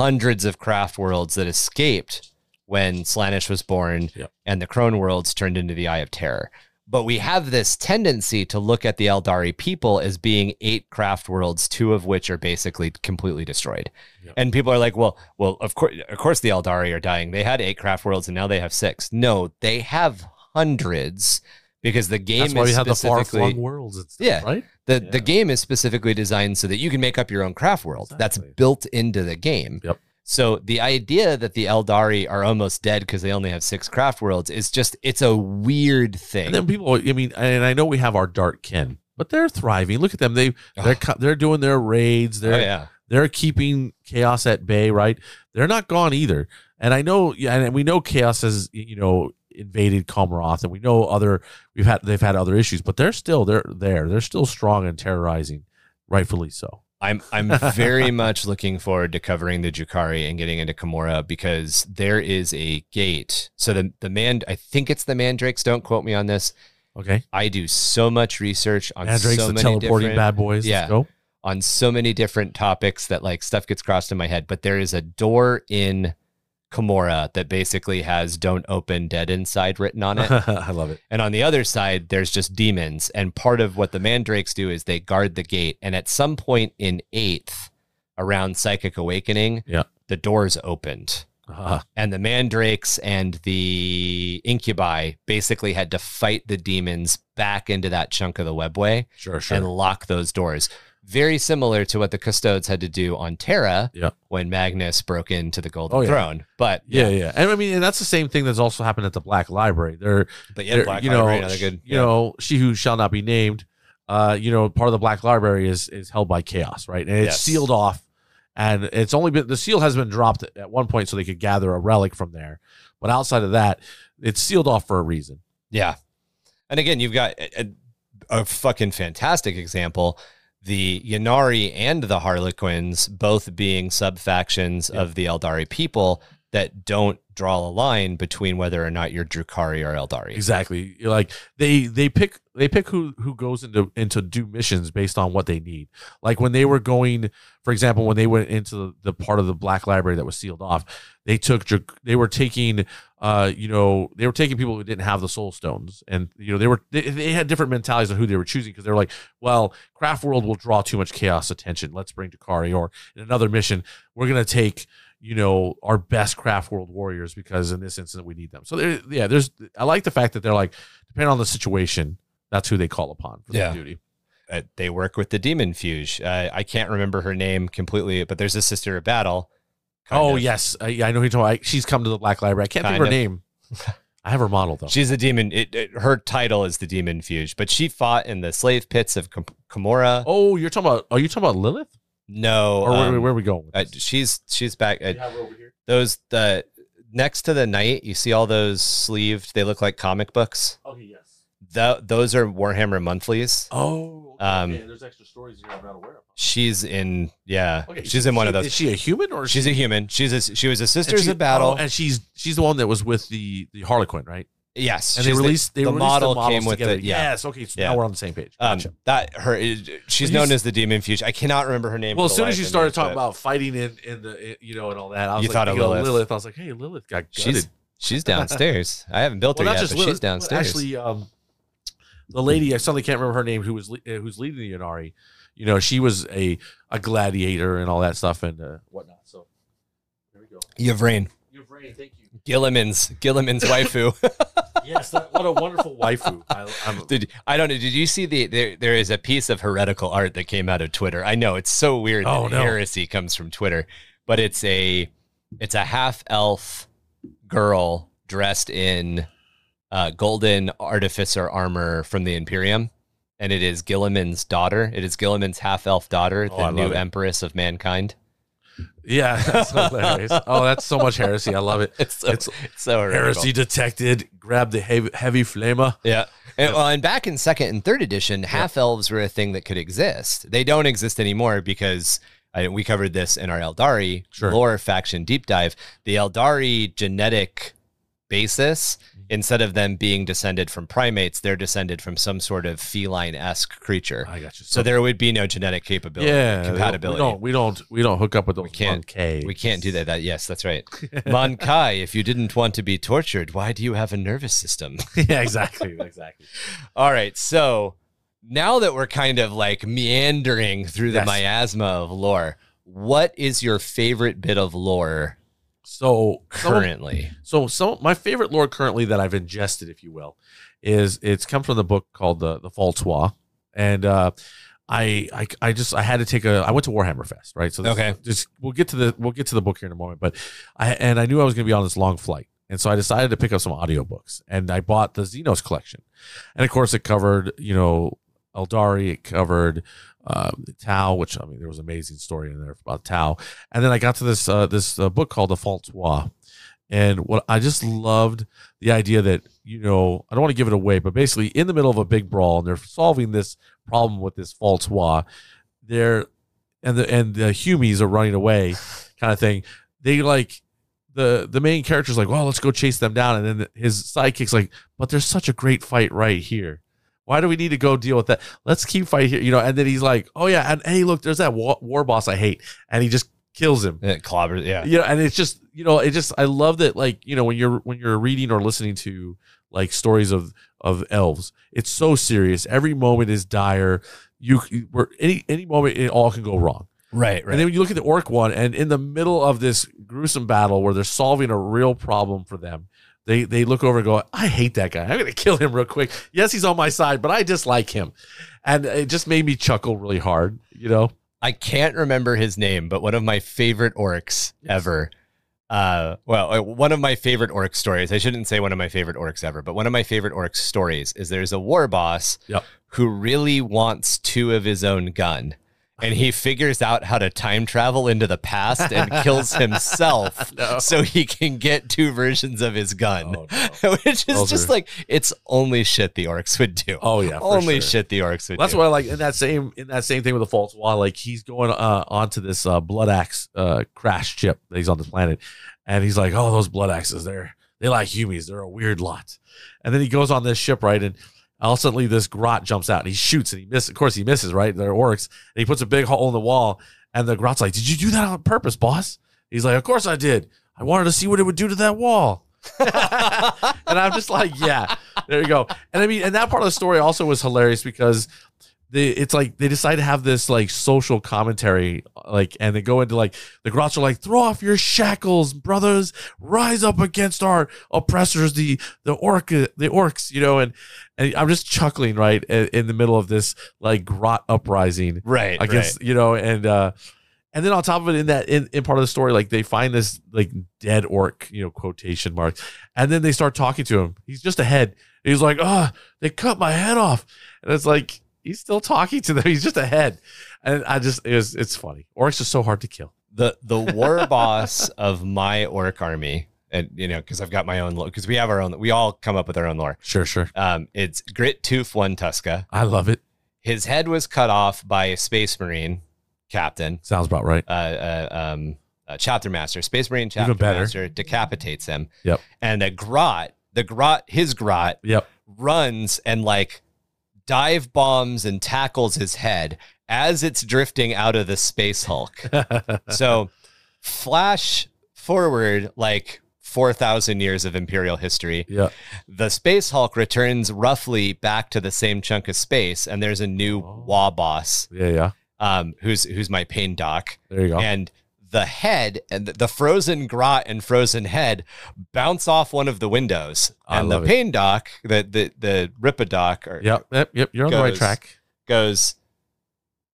hundreds of craft worlds that escaped when Slaanesh was born, yep. and the Crone worlds turned into the Eye of Terror. But we have this tendency to look at the Eldari people as being eight craft worlds, two of which are basically completely destroyed. Yep. And people are like, well, well, of course, of course the Eldari are dying. They had eight craft worlds and now they have six. No, they have hundreds because the game That's why is you have the far-flung worlds and stuff, yeah, right? The, yeah. the game is specifically designed so that you can make up your own craft world. Exactly. That's built into the game. Yep. So the idea that the Eldari are almost dead because they only have six craft worlds is just, it's a weird thing. And then people, I mean, and I know we have our dark kin, but they're thriving. Look at them. They, they're, they're doing their raids. They're, oh, yeah. they're keeping chaos at bay, right? They're not gone either. And I know, and we know chaos has, you know, invaded Comroth, and we know other, we've had, they've had other issues, but they're still, they're there. They're still strong and terrorizing, rightfully so. I'm I'm very much looking forward to covering the Drukhari and getting into Kamora, because there is a gate. So the the man, I think it's the Mandrakes. Don't quote me on this. Okay, I do so much research on Mandrakes, so the many teleporting bad boys. Yeah, let's go. On so many different topics that like stuff gets crossed in my head. But there is a door in Kamora that basically has "Don't open, dead inside" written on it. I love it. And on the other side, there's just demons. And part of what the Mandrakes do is they guard the gate. And at some point in eighth, around Psychic Awakening, yeah, the doors opened. Uh-huh. And the Mandrakes and the Incubi basically had to fight the demons back into that chunk of the webway, sure, sure. and lock those doors. Very similar to what the Custodes had to do on Terra, yeah. when Magnus broke into the Golden oh, yeah. Throne. But yeah, yeah, yeah, and I mean, and that's the same thing that's also happened at the Black Library. They're, but yeah, they're, Black you Library, know, good, you yeah. know, she who shall not be named. Uh, you know, part of the Black Library is is held by chaos, right? And it's yes. sealed off, and it's only been the seal has been dropped at one point so they could gather a relic from there, but outside of that, it's sealed off for a reason. Yeah, and again, you've got a, a, a fucking fantastic example. The Yanari and the Harlequins both being sub-factions yeah. of the Eldari people that don't draw a line between whether or not you're Drukhari or Eldari. Exactly. You're like they they pick they pick who who goes into into do missions based on what they need. Like when they were going, for example, when they went into the, the part of the Black Library that was sealed off, they took they were taking uh you know they were taking people who didn't have the soul stones, and you know they were they, they had different mentalities of who they were choosing, because they were like, well, Craftworld will draw too much chaos attention. Let's bring Drukhari, or in another mission we're gonna take, you know, our best craft world warriors, because in this instance we need them. So yeah, there's, I like the fact that they're like, depending on the situation, that's who they call upon for yeah. their duty. Uh, they work with the demon fuge. Uh, I can't remember her name completely, but there's a sister of battle. Oh of. yes. I, I know who you're talking about. She's come to the Black Library. I can't think of her name. I have her model though. She's a demon. It, it, her title is the demon fuge, but she fought in the slave pits of Kamora. Oh, you're talking about, are you talking about Lelith? No, or um, where, where are we going? Uh, she's she's back. Uh, over here. Those the next to the knight, you see all those sleeved. They look like comic books. Okay, yes. The, those are Warhammer monthlies. Oh, okay. Um, okay. There's extra stories you're not aware of. She's in, yeah. Okay. She's in one she, of those. Is she a human or she's she... a human? She's a, she was a sisters she, of battle, oh, and she's she's the one that was with the the Harlequin, right? Yes, and they released the, they the released model the came with together. it. Yeah. Yes, okay, so yeah. now we're on the same page. Gotcha. Um, that her, she's known as the Demon Fuge. I cannot remember her name. Well, as soon as you started talking about fighting in in the you know and all that, I was you like, thought of Lelith. Lelith. I was like, hey, Lelith got gutted. She's she's downstairs. I haven't built well, her yet, but Lelith, she's downstairs. Actually, um, the lady I suddenly can't remember her name who was uh, who's leading the Yanari. You know, she was a a gladiator and all that stuff and uh, whatnot. So there we go. Yvrain. Yvrain, thank you. Gilliman's Gilliman's waifu. Yes, that, what a wonderful waifu. I, I'm, did, I don't know. Did you see the there? There is a piece of heretical art that came out of Twitter. I know it's so weird oh, that no. heresy comes from Twitter, but it's a it's a half elf girl dressed in uh, golden artificer armor from the Imperium, and it is Gilliman's daughter. It is Gilliman's half elf daughter, oh, the I new empress of mankind. Yeah, that's hilarious. Oh, that's so much heresy. I love it. It's so, it's, it's so heresy detected. Grab the heavy, heavy flamer. Yeah. And, well, and back in second and third edition, half elves were a thing that could exist. They don't exist anymore because I, we covered this in our Eldari sure. lore faction deep dive. The Eldari genetic basis instead of them being descended from primates, they're descended from some sort of feline-esque creature. I got you. So, so there would be no genetic capability, yeah, compatibility. We don't, we don't, we don't hook up with those. We can't. Monkai. We can't do that. That yes, that's right. Monkai, if you didn't want to be tortured, why do you have a nervous system? Yeah, exactly, exactly. All right, so now that we're kind of like meandering through the yes. miasma of lore, what is your favorite bit of lore? So currently, so so my favorite lore currently that I've ingested, if you will, is it's come from the book called the the Faltois, and uh, I, I I just I had to take a I went to Warhammer Fest, right? So this, okay, just we'll get to the we'll get to the book here in a moment, but I and I knew I was going to be on this long flight, and so I decided to pick up some audiobooks, and I bought the Xenos collection, and of course it covered you know Eldari, it covered. Um, Tau, which I mean, there was an amazing story in there about Tau, and then I got to this uh, this uh, book called The Faltois, and what I just loved the idea that you know I don't want to give it away, but basically in the middle of a big brawl, and they're solving this problem with this Faltois, they're and the and the Humies are running away, kind of thing. They like the the main character's like, well, let's go chase them down, and then his sidekick's like, but there's such a great fight right here. Why do we need to go deal with that? Let's keep fighting here, you know. And then he's like, "Oh yeah," and hey, look, there's that war, war boss I hate, and he just kills him. It clobbers, yeah. You know, and it's just, you know, it just I love that, like, you know, when you're when you're reading or listening to like stories of of elves, it's so serious. Every moment is dire. You, where any any moment it all can go wrong. Right, right. And then when you look at the orc one, and in the middle of this gruesome battle where they're solving a real problem for them. They they look over and go, I hate that guy. I'm going to kill him real quick. Yes, he's on my side, but I dislike him. And it just made me chuckle really hard, you know? I can't remember his name, but one of my favorite orcs ever. Uh, well, one of my favorite orc stories. I shouldn't say one of my favorite orcs ever, but one of my favorite orc stories is there's a war boss yep. who really wants two of his own gun. And he figures out how to time travel into the past and kills himself no. so he can get two versions of his gun, oh, no. which is Those just are... like, it's only shit the orcs would do. Oh yeah. Only sure. shit the orcs would well, that's do. That's what I like in that same, in that same thing with the false wall, like he's going uh, onto this uh, blood axe uh, crash ship that he's on the planet. And he's like, oh, those blood axes, they're, they like Humies. They're a weird lot. And then he goes on this ship, right? And all suddenly this grot jumps out and he shoots and he misses. Of course he misses, right? They're orcs. And he puts a big hole in the wall and the grot's like, did you do that on purpose, boss? He's like, of course I did. I wanted to see what it would do to that wall. And I'm just like, yeah, there you go. And I mean, and that part of the story also was hilarious because they, it's like they decide to have this like social commentary, like, and they go into like the grots are like, throw off your shackles, brothers, rise up against our oppressors, the the orc the orcs, you know, and and I'm just chuckling right in, in the middle of this like grot uprising, right? I guess right. you know, and uh, and then on top of it, in that in, in part of the story, like they find this like dead orc, you know, quotation marks, and then they start talking to him. He's just a head. He's like, ah, oh, they cut my head off, and it's like. He's still talking to them. He's just a head. And I just, it was, it's funny. Orcs are so hard to kill. The the war boss of my orc army, and you know, because I've got my own, because we have our own, we all come up with our own lore. Sure, sure. Um, it's Grit Tooth One Tuska. I love it. His head was cut off by a Space Marine captain. Sounds about right. Uh, uh, um, a chapter master, Space Marine chapter master decapitates him. Yep. And a grot, the grot, his grot, yep. runs and like, dive bombs and tackles his head as it's drifting out of the Space Hulk. So flash forward like four thousand years of Imperial history. Yeah. The Space Hulk returns roughly back to the same chunk of space. And there's a new oh. Wa boss. Yeah. Yeah. Um, who's, who's my pain doc. There you go. And the head and the frozen grot and frozen head bounce off one of the windows. And the pain it. doc, the the the Ripa doc, or yep, yep, yep, you're goes, on the right track. Goes,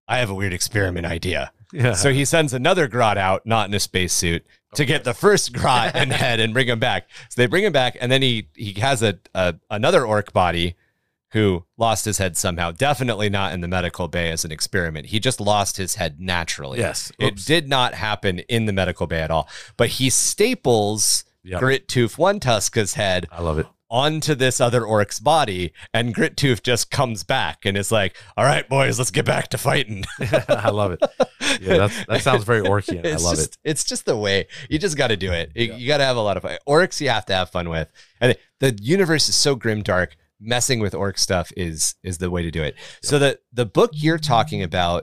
I have a weird experiment idea. Yeah. So he sends another grot out, not in a spacesuit, to get the first grot and head and bring him back. So they bring him back, and then he he has a, a another orc body who lost his head somehow. Definitely not in the medical bay as an experiment. He just lost his head naturally. Yes. Oops. It did not happen in the medical bay at all. But he staples yep. Grit Tooth One Tuska's head I love it. onto this other orc's body, and Grit Tooth just comes back and is like, all right, boys, let's get back to fighting. I love it. Yeah, that's, that sounds very Orcian. I love just, it. It's just the way. You just got to do it. Yeah. You got to have a lot of fun. Orcs you have to have fun with. And the universe is so grimdark. Messing with orc stuff is is the way to do it. Yeah. So the, the book you're talking about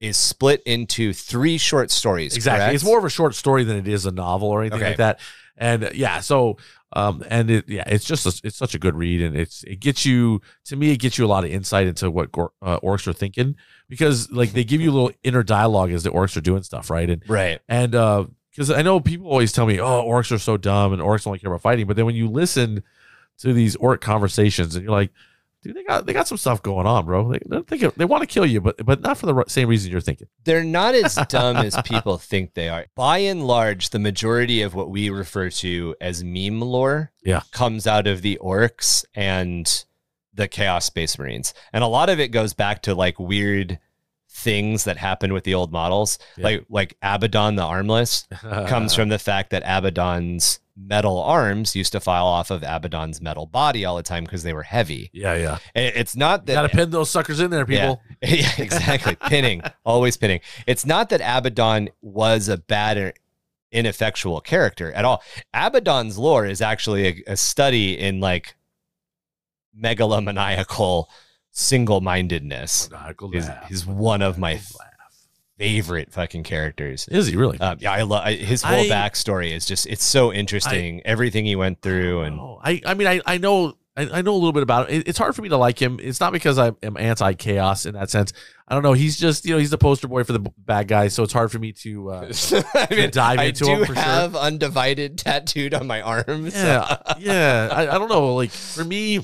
is split into three short stories. Exactly. Correct? It's more of a short story than it is a novel or anything okay. like that. And uh, yeah, so um, and it, yeah, it's just a, it's such a good read, and it's it gets you to me. It gets you a lot of insight into what uh, orcs are thinking, because like they give you a little inner dialogue as the orcs are doing stuff, right? And right, and uh, because I know people always tell me, oh, orcs are so dumb, and orcs only care about fighting. But then when you listen to these orc conversations, and you're like, dude, they got they got some stuff going on, bro. They don't think of, they want to kill you, but but not for the same reason you're thinking. They're not as dumb as people think they are. By and large, the majority of what we refer to as meme lore, yeah, comes out of the orcs and the Chaos Space Marines, and a lot of it goes back to like weird things that happen with the old models, yeah. like like Abaddon the Armless comes from the fact that Abaddon's metal arms used to file off of Abaddon's metal body all the time because they were heavy. Yeah, yeah. And it's not that you gotta pin those suckers in there, people. Yeah, yeah, exactly. Pinning, always pinning. It's not that Abaddon was a bad or ineffectual character at all. Abaddon's lore is actually a, a study in like megalomaniacal single-mindedness. Is, is one of my favorite fucking characters. Is he really? Um, yeah, I love his whole I, backstory. Is just it's so interesting. I, Everything he went through, and I, I mean, I, I know, I, I know a little bit about him. It, it's hard for me to like him. It's not because I am anti-chaos in that sense. I don't know. He's just, you know, he's the poster boy for the bad guy, so it's hard for me to, uh, I mean, to dive I into do him. For have sure. Undivided tattooed on my arms. Yeah, yeah. I, I don't know. Like for me,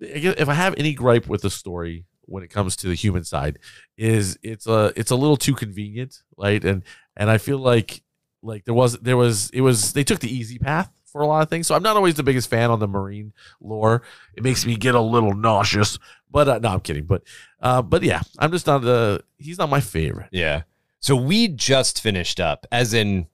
if I have any gripe with the story when it comes to the human side, is it's a it's a little too convenient, right? And and I feel like like there was there was it was they took the easy path for a lot of things. So I'm not always the biggest fan on the Marine lore. It makes me get a little nauseous. But uh, no, I'm kidding. But uh, but yeah, I'm just not the he's not my favorite. Yeah. So we just finished up, as in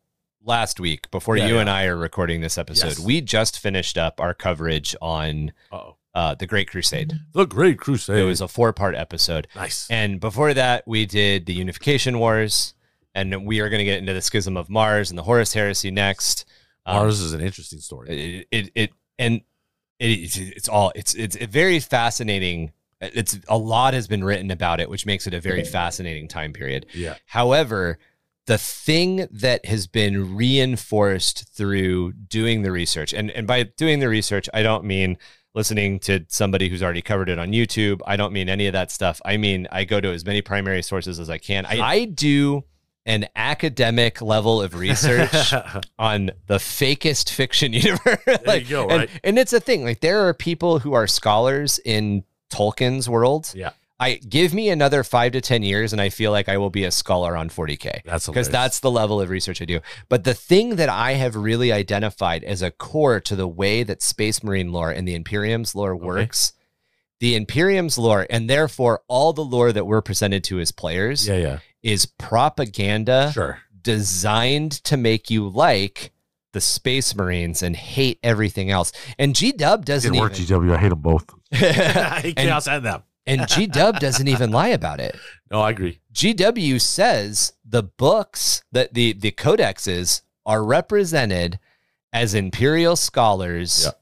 last week before yeah, you yeah. and I are recording this episode. Yes. We just finished up our coverage on. Uh-oh. Uh, the Great Crusade. The Great Crusade. It was a four-part episode. Nice. And before that, we did the Unification Wars, and we are going to get into the Schism of Mars and the Horus Heresy next. Um, Mars is an interesting story. It it, it and it, it's all it's it's a very fascinating. It's a lot has been written about it, which makes it a very fascinating time period. Yeah. However, the thing that has been reinforced through doing the research, and and by doing the research, I don't mean listening to somebody who's already covered it on YouTube. I don't mean any of that stuff. I mean, I go to as many primary sources as I can. I, I do an academic level of research on the fakest fiction universe. Like, there you go, right? And, and it's a thing. Like, there are people who are scholars in Tolkien's world. Yeah. I give me another five to ten years and I feel like I will be a scholar on forty K. That's because that's the level of research I do. But the thing that I have really identified as a core to the way that Space Marine lore and the Imperium's lore okay. works, the Imperium's lore, and therefore all the lore that we're presented to as players yeah, yeah. is propaganda sure. designed to make you like the Space Marines and hate everything else. And G-Dub doesn't even... G W, I hate them both. I hate chaos and them. And G-Dub doesn't even lie about it. No, I agree. G W says the books, that the, the codexes are represented as Imperial scholars, yeah.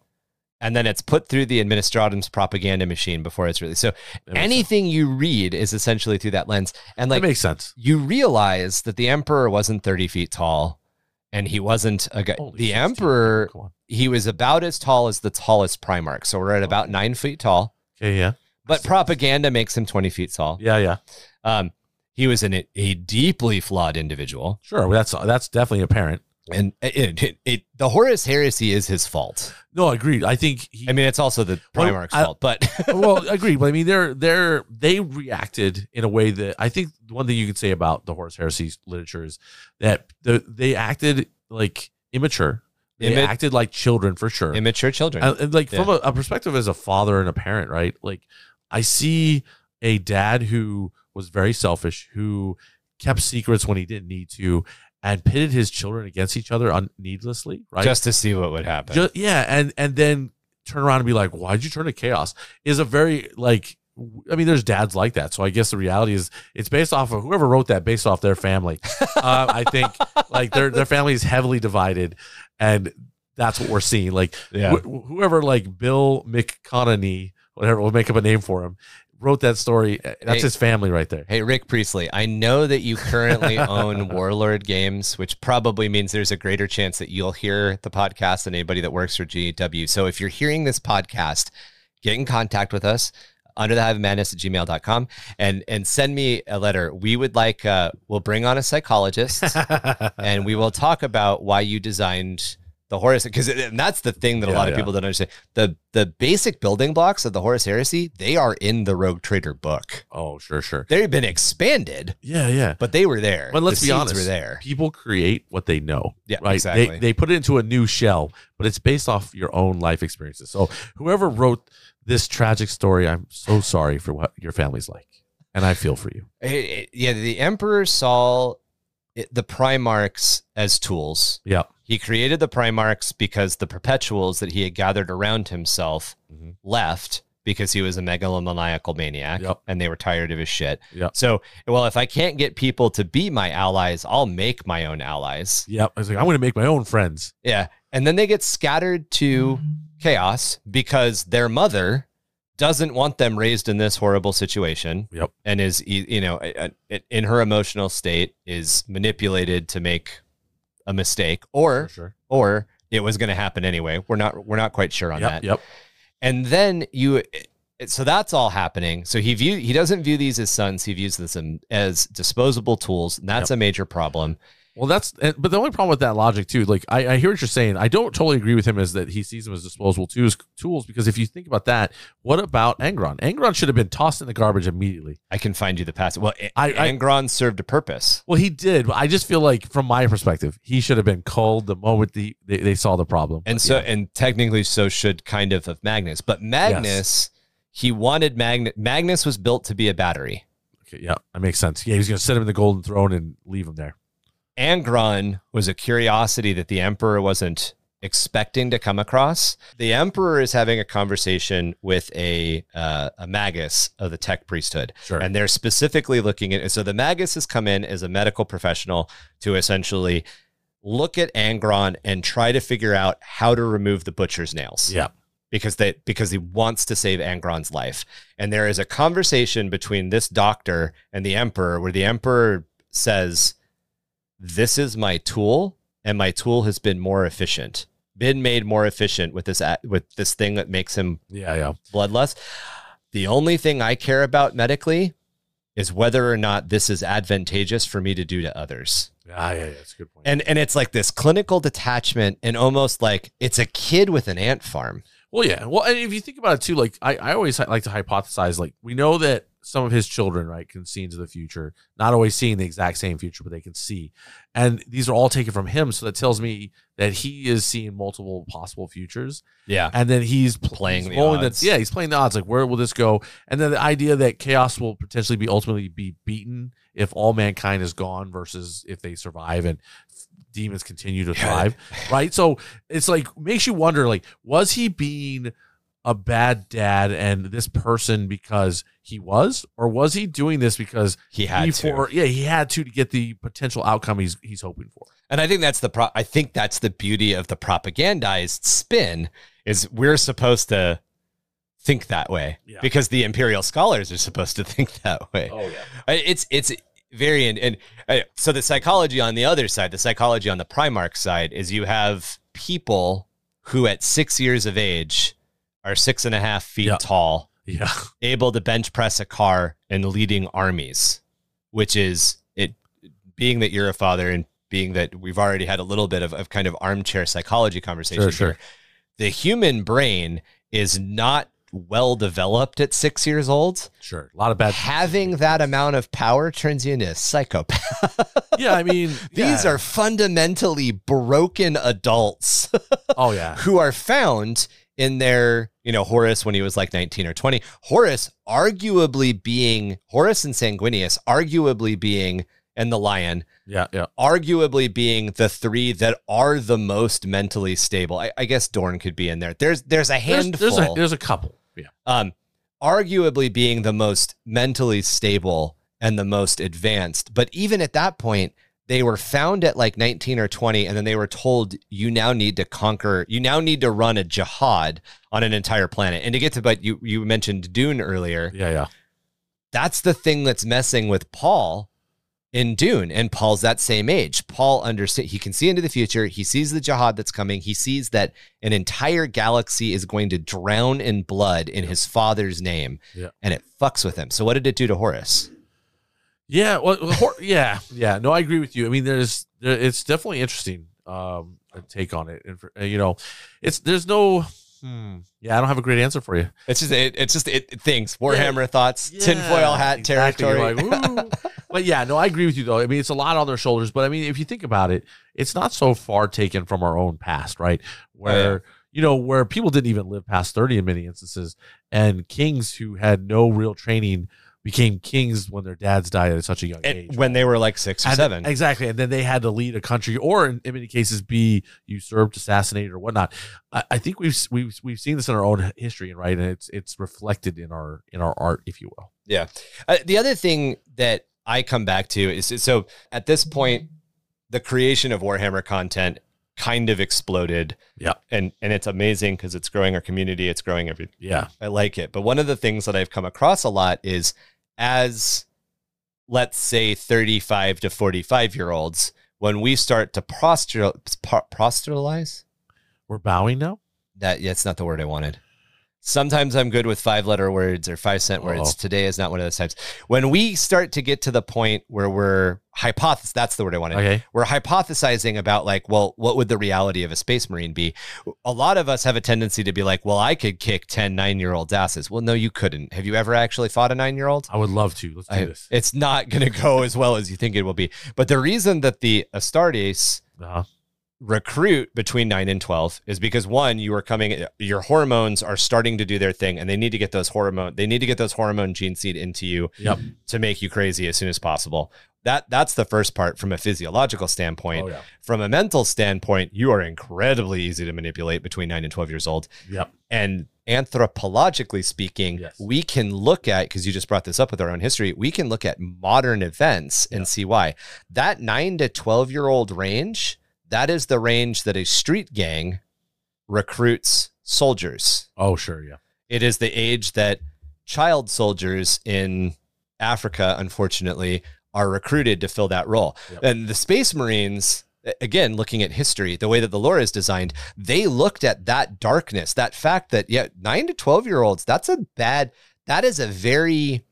and then it's put through the Administratum's propaganda machine before it's released. So anything sense. you read is essentially through that lens. And like, that makes sense. You realize that the Emperor wasn't thirty feet tall, and he wasn't a guy. Holy the sixteen. Emperor, he was about as tall as the tallest Primarch. So we're at about oh. nine feet tall. Okay, yeah. But propaganda makes him twenty feet tall. Yeah, yeah. Um, he was an, a deeply flawed individual. Sure, well, that's that's definitely apparent. And it, it, it, the Horus Heresy is his fault. No, agreed. I think. He, I mean, it's also the Primarch's well, I, fault, but well, agreed. But I mean, they're they're they reacted in a way that I think one thing you could say about the Horus Heresy literature is that the, they acted like immature. They Imma acted like children for sure. Immature children. Uh, and like yeah. from a, a perspective as a father and a parent, right? Like, I see a dad who was very selfish, who kept secrets when he didn't need to, and pitted his children against each other needlessly, right? Just to see what would happen. Just, yeah, and and then turn around and be like, why'd you turn to chaos, is a very, like, I mean, there's dads like that. So I guess the reality is it's based off of whoever wrote that, based off their family. Uh, I think like their, their family is heavily divided, and that's what we're seeing. Like yeah. wh whoever, like Bill McConaughey, whatever, we'll make up a name for him, wrote that story. That's hey, his family right there. Hey, Rick Priestley, I know that you currently own Warlord Games, which probably means there's a greater chance that you'll hear the podcast than anybody that works for G W. So if you're hearing this podcast, get in contact with us. Under the Hive of Madness at gmail dot com, and and send me a letter. We would like, uh, we'll bring on a psychologist, and we will talk about why you designed the Horus, because that's the thing that a yeah, lot of yeah. people don't understand. The the basic building blocks of the Horus Heresy, they are in the Rogue Trader book. Oh, sure, sure. They've been expanded. Yeah, yeah. But they were there. But let's the be honest, were there. people create what they know. Yeah, right? exactly. They, they put it into a new shell, but it's based off your own life experiences. So whoever wrote this tragic story, I'm so sorry for what your family's like, and I feel for you. It, it, yeah, the Emperor saw it, the Primarchs as tools. Yeah. He created the Primarchs because the Perpetuals that he had gathered around himself mm-hmm. left because he was a megalomaniacal maniac yep. and they were tired of his shit. Yep. So, well, if I can't get people to be my allies, I'll make my own allies. Yeah. I was like, I'm going to make my own friends. Yeah. And then they get scattered to chaos because their mother doesn't want them raised in this horrible situation. Yep. And is, you know, in her emotional state is manipulated to make a mistake, or sure. or it was going to happen anyway. We're not we're not quite sure on yep, that. Yep. And then you, so that's all happening. So he view he doesn't view these as sons. He views them as disposable tools. And that's yep. a major problem. Well, that's but the only problem with that logic too. Like I, I hear what you're saying. I don't totally agree with him as that he sees them as disposable tools. Tools because if you think about that, what about Angron? Angron should have been tossed in the garbage immediately. I can find you the passage. Well, I, Angron I, served a purpose. Well, he did. I just feel like from my perspective, he should have been culled the moment the, they they saw the problem. And but, so, yeah. and technically, so should kind of of Magnus. But Magnus, yes. he wanted Magnus. Magnus was built to be a battery. Okay, yeah, that makes sense. Yeah, he was going to sit him in the Golden Throne and leave him there. Angron was a curiosity that the Emperor wasn't expecting to come across. The Emperor is having a conversation with a uh, a magus of the Tech priesthood. Sure. And they're specifically looking at, so the magus has come in as a medical professional to essentially look at Angron and try to figure out how to remove the butcher's nails. Yeah. Because they because he wants to save Angron's life. And there is a conversation between this doctor and the Emperor where the Emperor says, this is my tool, and my tool has been more efficient, been made more efficient with this with this thing that makes him yeah, yeah. bloodlust. The only thing I care about medically is whether or not this is advantageous for me to do to others. Ah, yeah, yeah, that's a good point. And, and it's like this clinical detachment and almost like it's a kid with an ant farm. Well, yeah. Well, and if you think about it, too, like I, I always like to hypothesize, like we know that some of his children, right, can see into the future, not always seeing the exact same future, but they can see. And these are all taken from him. So that tells me that he is seeing multiple possible futures. Yeah. And then he's playing he's the odds. The, yeah, he's playing the odds. Like, where will this go? And then the idea that chaos will potentially be ultimately be beaten if all mankind is gone versus if they survive and demons continue to thrive, right? So it's like, makes you wonder, like, was he being a bad dad and this person because he was, or was he doing this because he had he for, to yeah he had to to get the potential outcome he's he's hoping for? And I think that's the pro I think that's the beauty of the propagandized spin, is we're supposed to think that way yeah. because the Imperial scholars are supposed to think that way. Oh yeah, it's it's very and, and uh, so the psychology on the other side, the psychology on the Primarch side, is you have people who at six years of age are six and a half feet yeah. tall, yeah. able to bench press a car and leading armies, which is it being that you're a father and being that we've already had a little bit of, of kind of armchair psychology conversation. Sure, sure. The human brain is not well developed at six years old. Sure. A lot of bad. Having that amount of power turns you into a psychopath. Yeah. I mean, these yeah. are fundamentally broken adults. Oh yeah. Who are found in their, you know, Horus when he was like nineteen or twenty, Horus arguably being, Horus and Sanguinius arguably being and the lion. Yeah, yeah. Arguably being the three that are the most mentally stable. I, I guess Dorne could be in there. There's there's a handful. There's, there's, a, there's a couple. Yeah. Um, arguably being the most mentally stable and the most advanced. But even at that point, they were found at like nineteen or twenty, and then they were told, you now need to conquer, you now need to run a jihad on an entire planet. And to get to, but you, you mentioned Dune earlier. Yeah, yeah. That's the thing that's messing with Paul in Dune, and Paul's that same age. Paul understands, he can see into the future. He sees the jihad that's coming. He sees that an entire galaxy is going to drown in blood in his father's name, yeah. and it fucks with him. So what did it do to Horus? Yeah, well, Hor yeah, yeah. No, I agree with you. I mean, there's, there, it's definitely interesting um, take on it, and for, you know, it's there's no. Hmm. Yeah, I don't have a great answer for you. It's just it, it's just it things. Warhammer yeah. thoughts, yeah, tinfoil hat exactly. territory. Like, but yeah, no, I agree with you though. I mean, it's a lot on their shoulders. But I mean, if you think about it, it's not so far taken from our own past, right? Where. Right. You know, where people didn't even live past thirty in many instances, and kings who had no real training became kings when their dads died at such a young age. When they were like six or seven. Exactly. And then they had to lead a country, or in many cases be usurped, assassinated, or whatnot. I, I think we've we've we've seen this in our own history, right? And it's it's reflected in our in our art, if you will. Yeah. Uh, the other thing that I come back to is, so at this point, the creation of Warhammer content kind of exploded. Yeah. And and it's amazing because it's growing our community, it's growing everything. Yeah. I like it. But one of the things that I've come across a lot is, as let's say thirty-five to forty-five year olds, when we start to prostre proselytize, we're bowing now. That yeah, it's not the word I wanted. Sometimes I'm good with five letter words or five cent words. Uh-oh. Today is not one of those types. When we start to get to the point where we're hypothesis, that's the word I wanted. Okay. We're hypothesizing about, like, well, what would the reality of a space marine be? A lot of us have a tendency to be like, well, I could kick ten nine-year-olds asses. Well, no, you couldn't. Have you ever actually fought a nine-year-old? I would love to. Let's do I, this. It's not going to go as well as you think it will be. But the reason that the Astartes uh-huh. recruit between nine and twelve is because, one, you are coming, your hormones are starting to do their thing, and they need to get those hormone, they need to get those hormone gene seed into you yep. to make you crazy as soon as possible. That that's the first part from a physiological standpoint. Oh, yeah. From a mental standpoint, you are incredibly easy to manipulate between nine and twelve years old. Yep. And anthropologically speaking, yes. we can look at, because you just brought this up with our own history, we can look at modern events yep. and see why. That nine to twelve year old range, that is the range that a street gang recruits soldiers. Oh, sure, yeah. It is the age that child soldiers in Africa, unfortunately, are recruited to fill that role. Yep. And the Space Marines, again, looking at history, the way that the lore is designed, they looked at that darkness, that fact that, yeah, nine to twelve year olds, that's a bad, that is a very,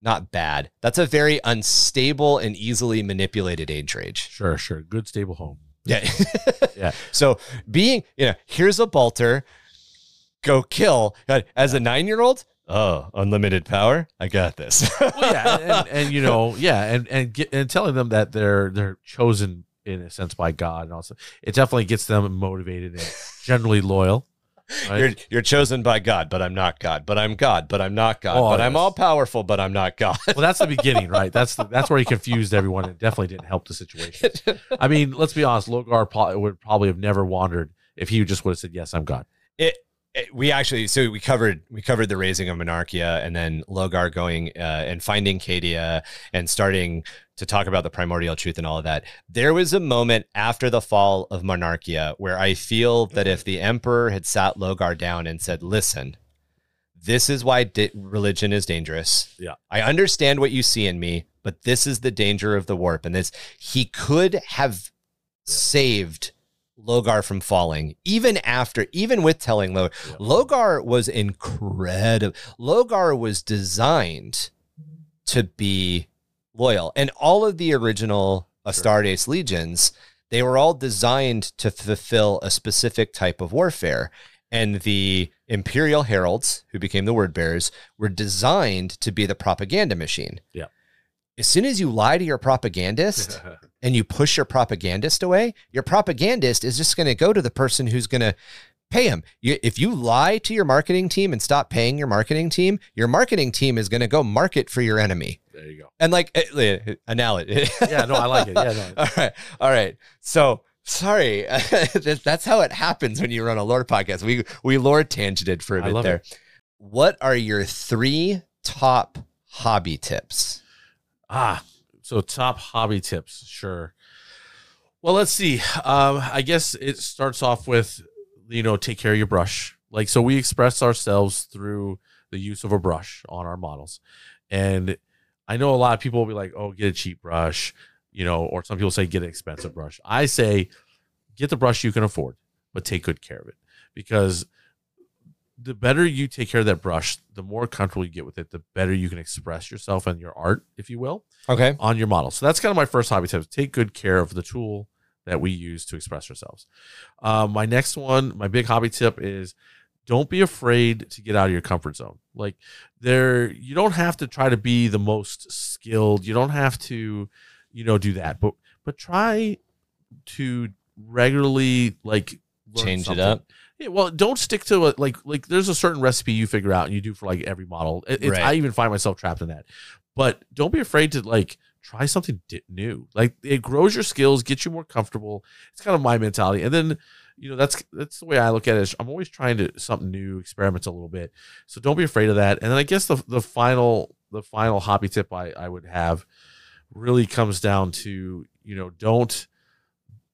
not bad, that's a very unstable and easily manipulated age range. Sure, sure. Good, stable home. Yeah. yeah. So being, you know, here's a bolter, go kill. As a nine year old, oh, unlimited power! I got this. well, yeah, and, and you know, yeah, and and get, and telling them that they're they're chosen in a sense by God, and also it definitely gets them motivated and generally loyal. Right? You're you're chosen by God, but I'm not God. But I'm God, but I'm not God. Oh, but yes. I'm all powerful, but I'm not God. Well, that's the beginning, right? That's the, that's where he confused everyone, and definitely didn't help the situation. I mean, let's be honest. Logar would probably have never wandered if he just would have said, "Yes, I'm God." It. We actually, so we covered we covered the raising of Monarchia, and then Logar going uh, and finding Cadia and starting to talk about the primordial truth and all of that. There was a moment after the fall of Monarchia where I feel that if the emperor had sat Logar down and said, listen, this is why di religion is dangerous. Yeah, I understand what you see in me, but this is the danger of the warp. And this, he could have yeah. saved Logar from falling, even after, even with telling Logar. Yeah. Logar was incredible. Logar was designed to be loyal. And all of the original Astartes sure. legions, they were all designed to fulfill a specific type of warfare. And the Imperial Heralds, who became the word bearers, were designed to be the propaganda machine. Yeah. As soon as you lie to your propagandist and you push your propagandist away, your propagandist is just going to go to the person who's going to pay him. You, if you lie to your marketing team and stop paying your marketing team, your marketing team is going to go market for your enemy. Yeah. There you go. And like, analogy. Yeah, no, I like it. Yeah, no. All right. All right. So, sorry. That's how it happens when you run a lore podcast. We, we lore tangented for a bit there. It. What are your three top hobby tips? Ah, so top hobby tips. Sure. Well, let's see. Um, I guess it starts off with, you know, take care of your brush. Like, so we express ourselves through the use of a brush on our models. And I know a lot of people will be like, oh, get a cheap brush, you know, or some people say get an expensive brush. I say get the brush you can afford, but take good care of it. Because the better you take care of that brush, the more comfortable you get with it, the better you can express yourself and your art, if you will, okay, on your model. So that's kind of my first hobby tip. Take good care of the tool that we use to express ourselves. Um, my next one, my big hobby tip is don't be afraid to get out of your comfort zone. Like there, you don't have to try to be the most skilled. You don't have to, you know, do that, but, but try to regularly like learn change something. It up. Yeah, well, don't stick to a, like, like there's a certain recipe you figure out and you do for like every model. It, right. I even find myself trapped in that, but don't be afraid to like, try something new. Like it grows your skills, gets you more comfortable. It's kind of my mentality. And then, you know, that's, that's the way I look at it. I'm always trying to something new, experiment a little bit. So don't be afraid of that. And then I guess the, the final, the final hobby tip I, I would have really comes down to, you know, don't,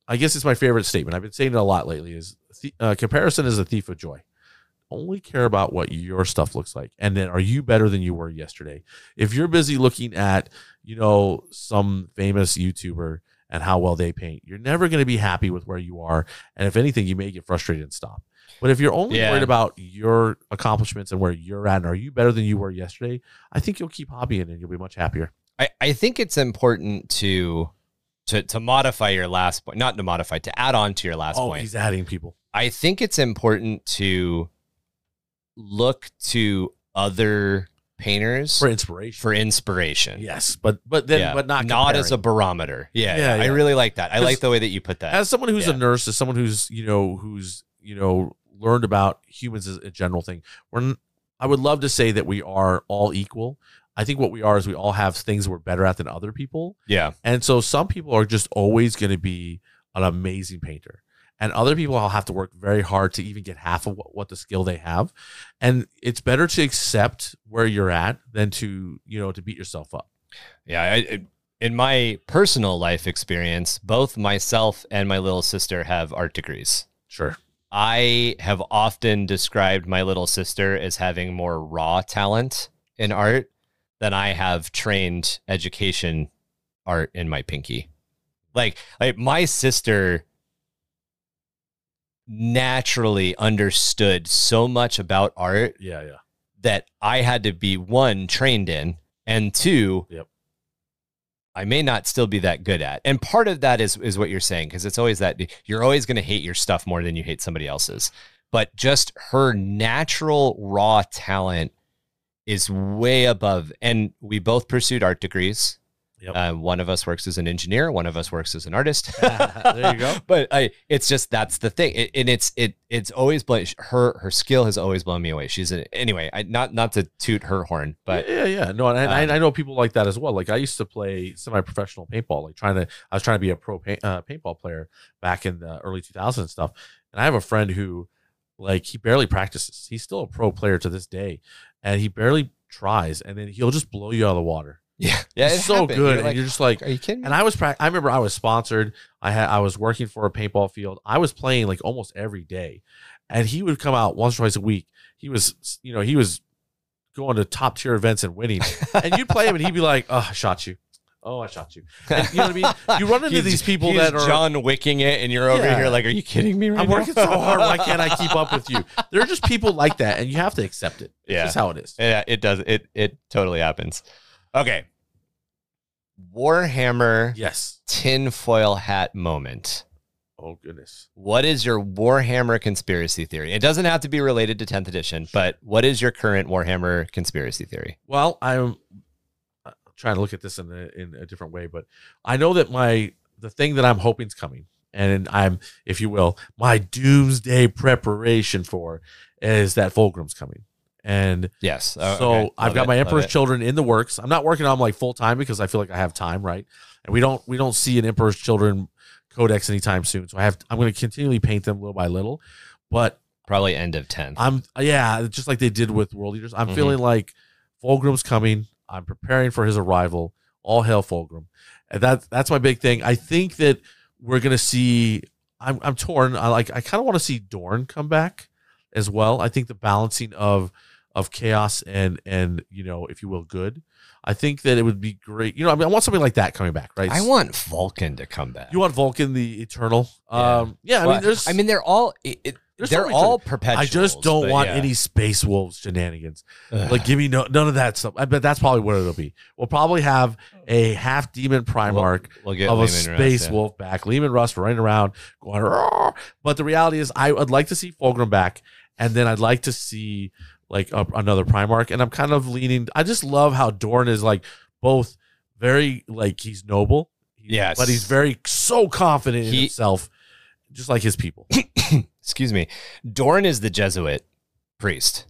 I guess it's my favorite statement. I've been saying it a lot lately is uh, comparison is a thief of joy. Only care about what your stuff looks like. And then are you better than you were yesterday? If you're busy looking at, you know, some famous YouTuber and how well they paint, you're never going to be happy with where you are. And if anything, you may get frustrated and stop. But if you're only yeah. worried about your accomplishments and where you're at, and are you better than you were yesterday? I think you'll keep hobbying and you'll be much happier. I, I think it's important to, to, to modify your last point, not to modify, to add on to your last oh, point. He's adding people. I think it's important to look to other painters for inspiration for inspiration. Yes. But, but then, yeah. but not, not comparing. As a barometer. Yeah, yeah, yeah. I really like that. I like the way that you put that. As someone who's yeah. a nurse, as someone who's, you know, who's, you know, learned about humans as a general thing, we're, I would love to say that we are all equal. I think what we are is we all have things we're better at than other people. Yeah. And so some people are just always going to be an amazing painter. And other people will have to work very hard to even get half of what, what the skill they have. And it's better to accept where you're at than to, you know, to beat yourself up. Yeah. I, in my personal life experience, both myself and my little sister have art degrees. Sure. I have often described my little sister as having more raw talent in art than I have trained education art in my pinky. Like, like my sister naturally understood so much about art yeah, yeah. that I had to be one, trained in, and two, yep. I may not still be that good at. And part of that is, is what you're saying, because it's always that you're always going to hate your stuff more than you hate somebody else's. But just her natural raw talent is way above. And we both pursued art degrees. Yep. Uh, one of us works as an engineer. One of us works as an artist. There you go. But I, it's just, that's the thing. It, and it's, it, it's always blown, her, her skill has always blown me away. She's a, anyway, I, not, not to toot her horn, but yeah, yeah. No. And I, um, I know people like that as well. Like I used to play semi-professional paintball, like trying to, I was trying to be a pro paint, uh, paintball player back in the early two thousands and stuff. And I have a friend who like, he barely practices. He's still a pro player to this day and he barely tries. And then he'll just blow you out of the water. Yeah, yeah, it's so happened. Good. You're like, and you're just like, are you kidding me? And I was, I remember I was sponsored. I had, I was working for a paintball field. I was playing like almost every day, and he would come out once or twice a week. He was, you know, he was going to top tier events and winning. And you'd play him, and he'd be like, "Oh, I shot you. Oh, I shot you." And, you know what I mean? You run into these people that are John Wicking it, and you're over yeah. here like, "Are you kidding me? Right I'm now? Working so hard. Why can't I keep up with you?" There are just people like that, and you have to accept it. It's yeah, just how it is. Yeah, it does. It it totally happens. Okay. Warhammer yes. tinfoil hat moment. Oh, goodness. What is your Warhammer conspiracy theory? It doesn't have to be related to tenth edition, but what is your current Warhammer conspiracy theory? Well, I'm trying to look at this in a, in a different way, but I know that my the thing that I'm hoping is coming, and I'm, if you will, my doomsday preparation for is that Fulgrim's coming. And yes, oh, so okay. I've got it. my Emperor's Love Children it. in the works. I'm not working on them like full time because I feel like I have time, right? And we don't we don't see an Emperor's Children codex anytime soon. So I have I'm going to continually paint them little by little, but probably end of ten. I'm yeah, just like they did with World Eaters. I'm mm-hmm. feeling like Fulgrim's coming. I'm preparing for his arrival. All hail Fulgrim, and that's that's my big thing. I think that we're going to see. I'm I'm torn. I like I kind of want to see Dorne come back as well. I think the balancing of of chaos and and you know, if you will, good. I think that it would be great. You know, I mean, I want something like that coming back, right? I want Vulcan to come back. You want Vulcan, the Eternal? Yeah. Um, yeah. Well, I mean, there's. I mean, they're all. It, it, they're so all perpetual. I just don't want yeah. any Space Wolves shenanigans. Ugh. Like, give me no, none of that stuff. I bet that's probably where it'll be. We'll probably have a half demon Primarch we'll, we'll of Lehman a Space Rust, Wolf yeah. back. Lehman Rust running around going. Arr! But the reality is, I would like to see Fulgrim back, and then I'd like to see like a, another Primarch. And I'm kind of leaning. I just love how Dorne is like both very like he's noble, yes, but he's very so confident in he, himself, just like his people. Excuse me. Dorne is the Jesuit priest.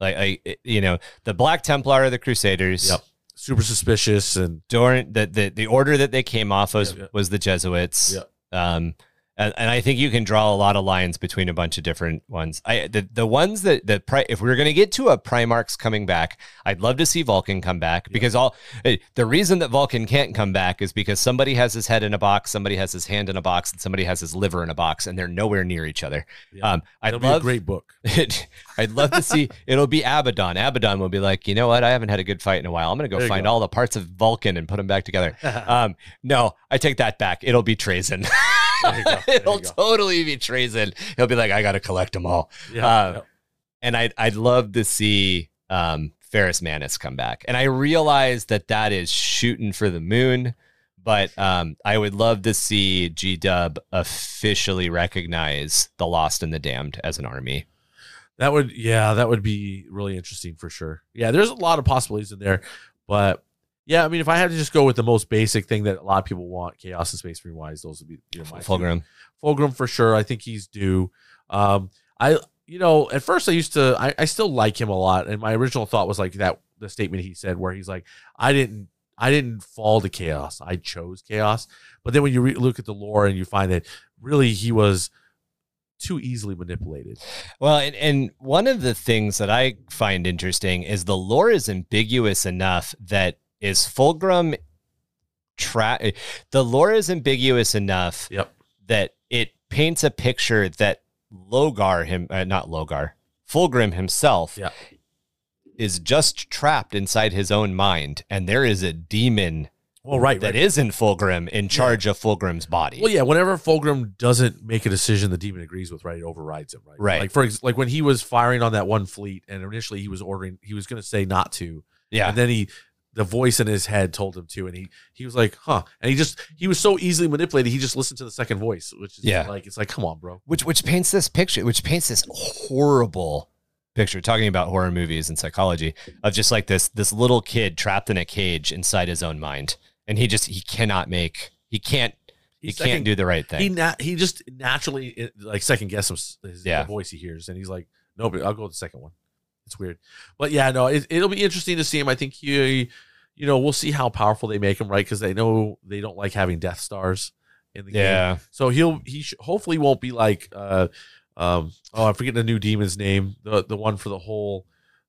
Like, I, you know, the Black Templar are the Crusaders. Yep. Super suspicious. And Dorne, the, the, the order that they came off of yep, yep. was the Jesuits. Yep. Um, and, and I think you can draw a lot of lines between a bunch of different ones. I The, the ones that, that pri if we were going to get to a Primarch's coming back, I'd love to see Vulcan come back yep. because all the reason that Vulcan can't come back is because somebody has his head in a box, somebody has his hand in a box, and somebody has his liver in a box, and they're nowhere near each other. Yep. Um, I'd That'll love, be a great book. It, I'd love to see, it'll be Abaddon. Abaddon will be like, you know what? I haven't had a good fight in a while. I'm going to go find go. all the parts of Vulcan and put them back together. um, no, I take that back. It'll be Trazen. It'll totally be treason. He'll be like, I got to collect them all. Yeah, uh, yeah. And I'd, I'd love to see um, Ferrus Manus come back. And I realize that that is shooting for the moon, but um, I would love to see G-Dub officially recognize the Lost and the Damned as an army. That would, yeah, that would be really interesting for sure. Yeah, there's a lot of possibilities in there, but yeah, I mean, if I had to just go with the most basic thing that a lot of people want, Chaos and Space Marine wise, those would be you know, my Fulgrim. Fulgrim for sure. I think he's due. Um, I, you know, at first I used to, I, I still like him a lot, and my original thought was like that the statement he said where he's like, I didn't, I didn't fall to chaos, I chose chaos. But then when you re look at the lore and you find that really he was too easily manipulated. Well, and, and one of the things that I find interesting is the lore is ambiguous enough that. Is Fulgrim tra- the lore is ambiguous enough yep. that it paints a picture that Logar him uh, not Logar Fulgrim himself yep. is just trapped inside his own mind, and there is a demon well, right, that right. is in Fulgrim in charge yeah. of Fulgrim's body. Well, yeah, whenever Fulgrim doesn't make a decision the demon agrees with, right, it overrides him, right? Right. Like for like when he was firing on that one fleet, and initially he was ordering he was going to say not to, yeah, and then he. The voice in his head told him to, and he he was like, huh. And he just he was so easily manipulated, he just listened to the second voice, which is yeah. like it's like, come on, bro. Which which paints this picture, which paints this horrible picture, talking about horror movies and psychology, of just like this this little kid trapped in a cage inside his own mind. And he just he cannot make he can't he He's can't second, do the right thing. He not he just naturally like second guesses his yeah. the voice he hears, and he's like, no, but I'll go with the second one. It's weird, but yeah, no, it, it'll be interesting to see him. I think he, you know, we'll see how powerful they make him, right? Because they know they don't like having Death Stars in the yeah. game. So he'll he sh hopefully won't be like, uh, um, oh, I'm forgetting the new demon's name, the the one for the whole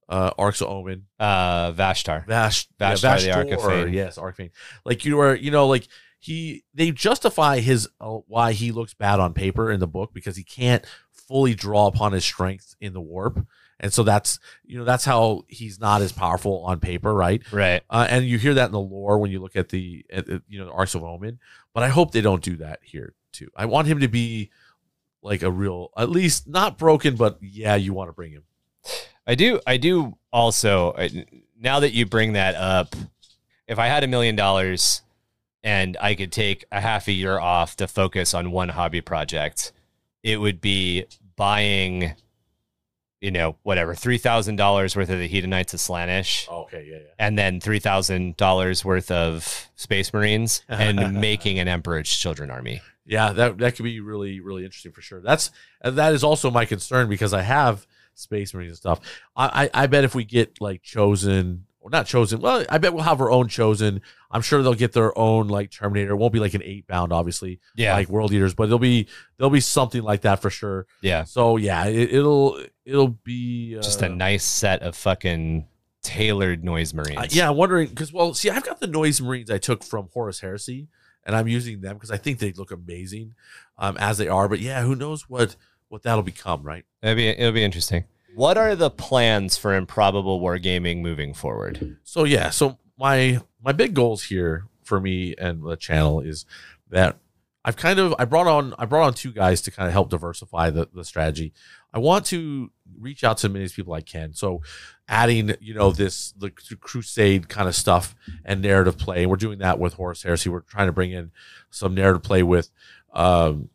uh, Arcs of Omen, uh, Vashtar, Vash, Vashtar, yeah, Vashtor, the Archfane, yes, Archfane. Like you were, you know, like he they justify his uh, why he looks bad on paper in the book because he can't fully draw upon his strength in the warp. And so that's, you know, that's how he's not as powerful on paper, right? Right. Uh, and you hear that in the lore when you look at the, at, at, you know, the Arcs of Omen. But I hope they don't do that here, too. I want him to be like a real, at least not broken, but yeah, you want to bring him. I do. I do also, I, now that you bring that up, if I had a million dollars and I could take a half a year off to focus on one hobby project, it would be buying... you know, whatever, three thousand dollars worth of the Hedonites of Slaanesh. Okay, yeah, yeah. And then three thousand dollars worth of Space Marines and making an Emperor's Children army. Yeah, that, that could be really, really interesting for sure. That's, that is also my concern because I have Space Marines and stuff. I, I, I bet if we get like chosen, or not chosen, well, I bet we'll have our own chosen. I'm sure they'll get their own like Terminator. It won't be like an eight bound, obviously. Yeah, like World Eaters, but there'll be there'll be something like that for sure. Yeah. So yeah, it, it'll it'll be uh, just a nice set of fucking tailored noise Marines. Uh, yeah, I'm wondering because well, see, I've got the noise Marines I took from Horus Heresy, and I'm using them because I think they look amazing um, as they are. But yeah, who knows what what that'll become, right? It'll be it'll be interesting. What are the plans for Improbable Wargaming moving forward? So yeah, so my my big goals here for me and the channel is that I've kind of I brought on I brought on two guys to kind of help diversify the, the strategy. I want to reach out to as many people I can. So adding, you know, this the crusade kind of stuff and narrative play. And we're doing that with Horus Heresy. We're trying to bring in some narrative play with um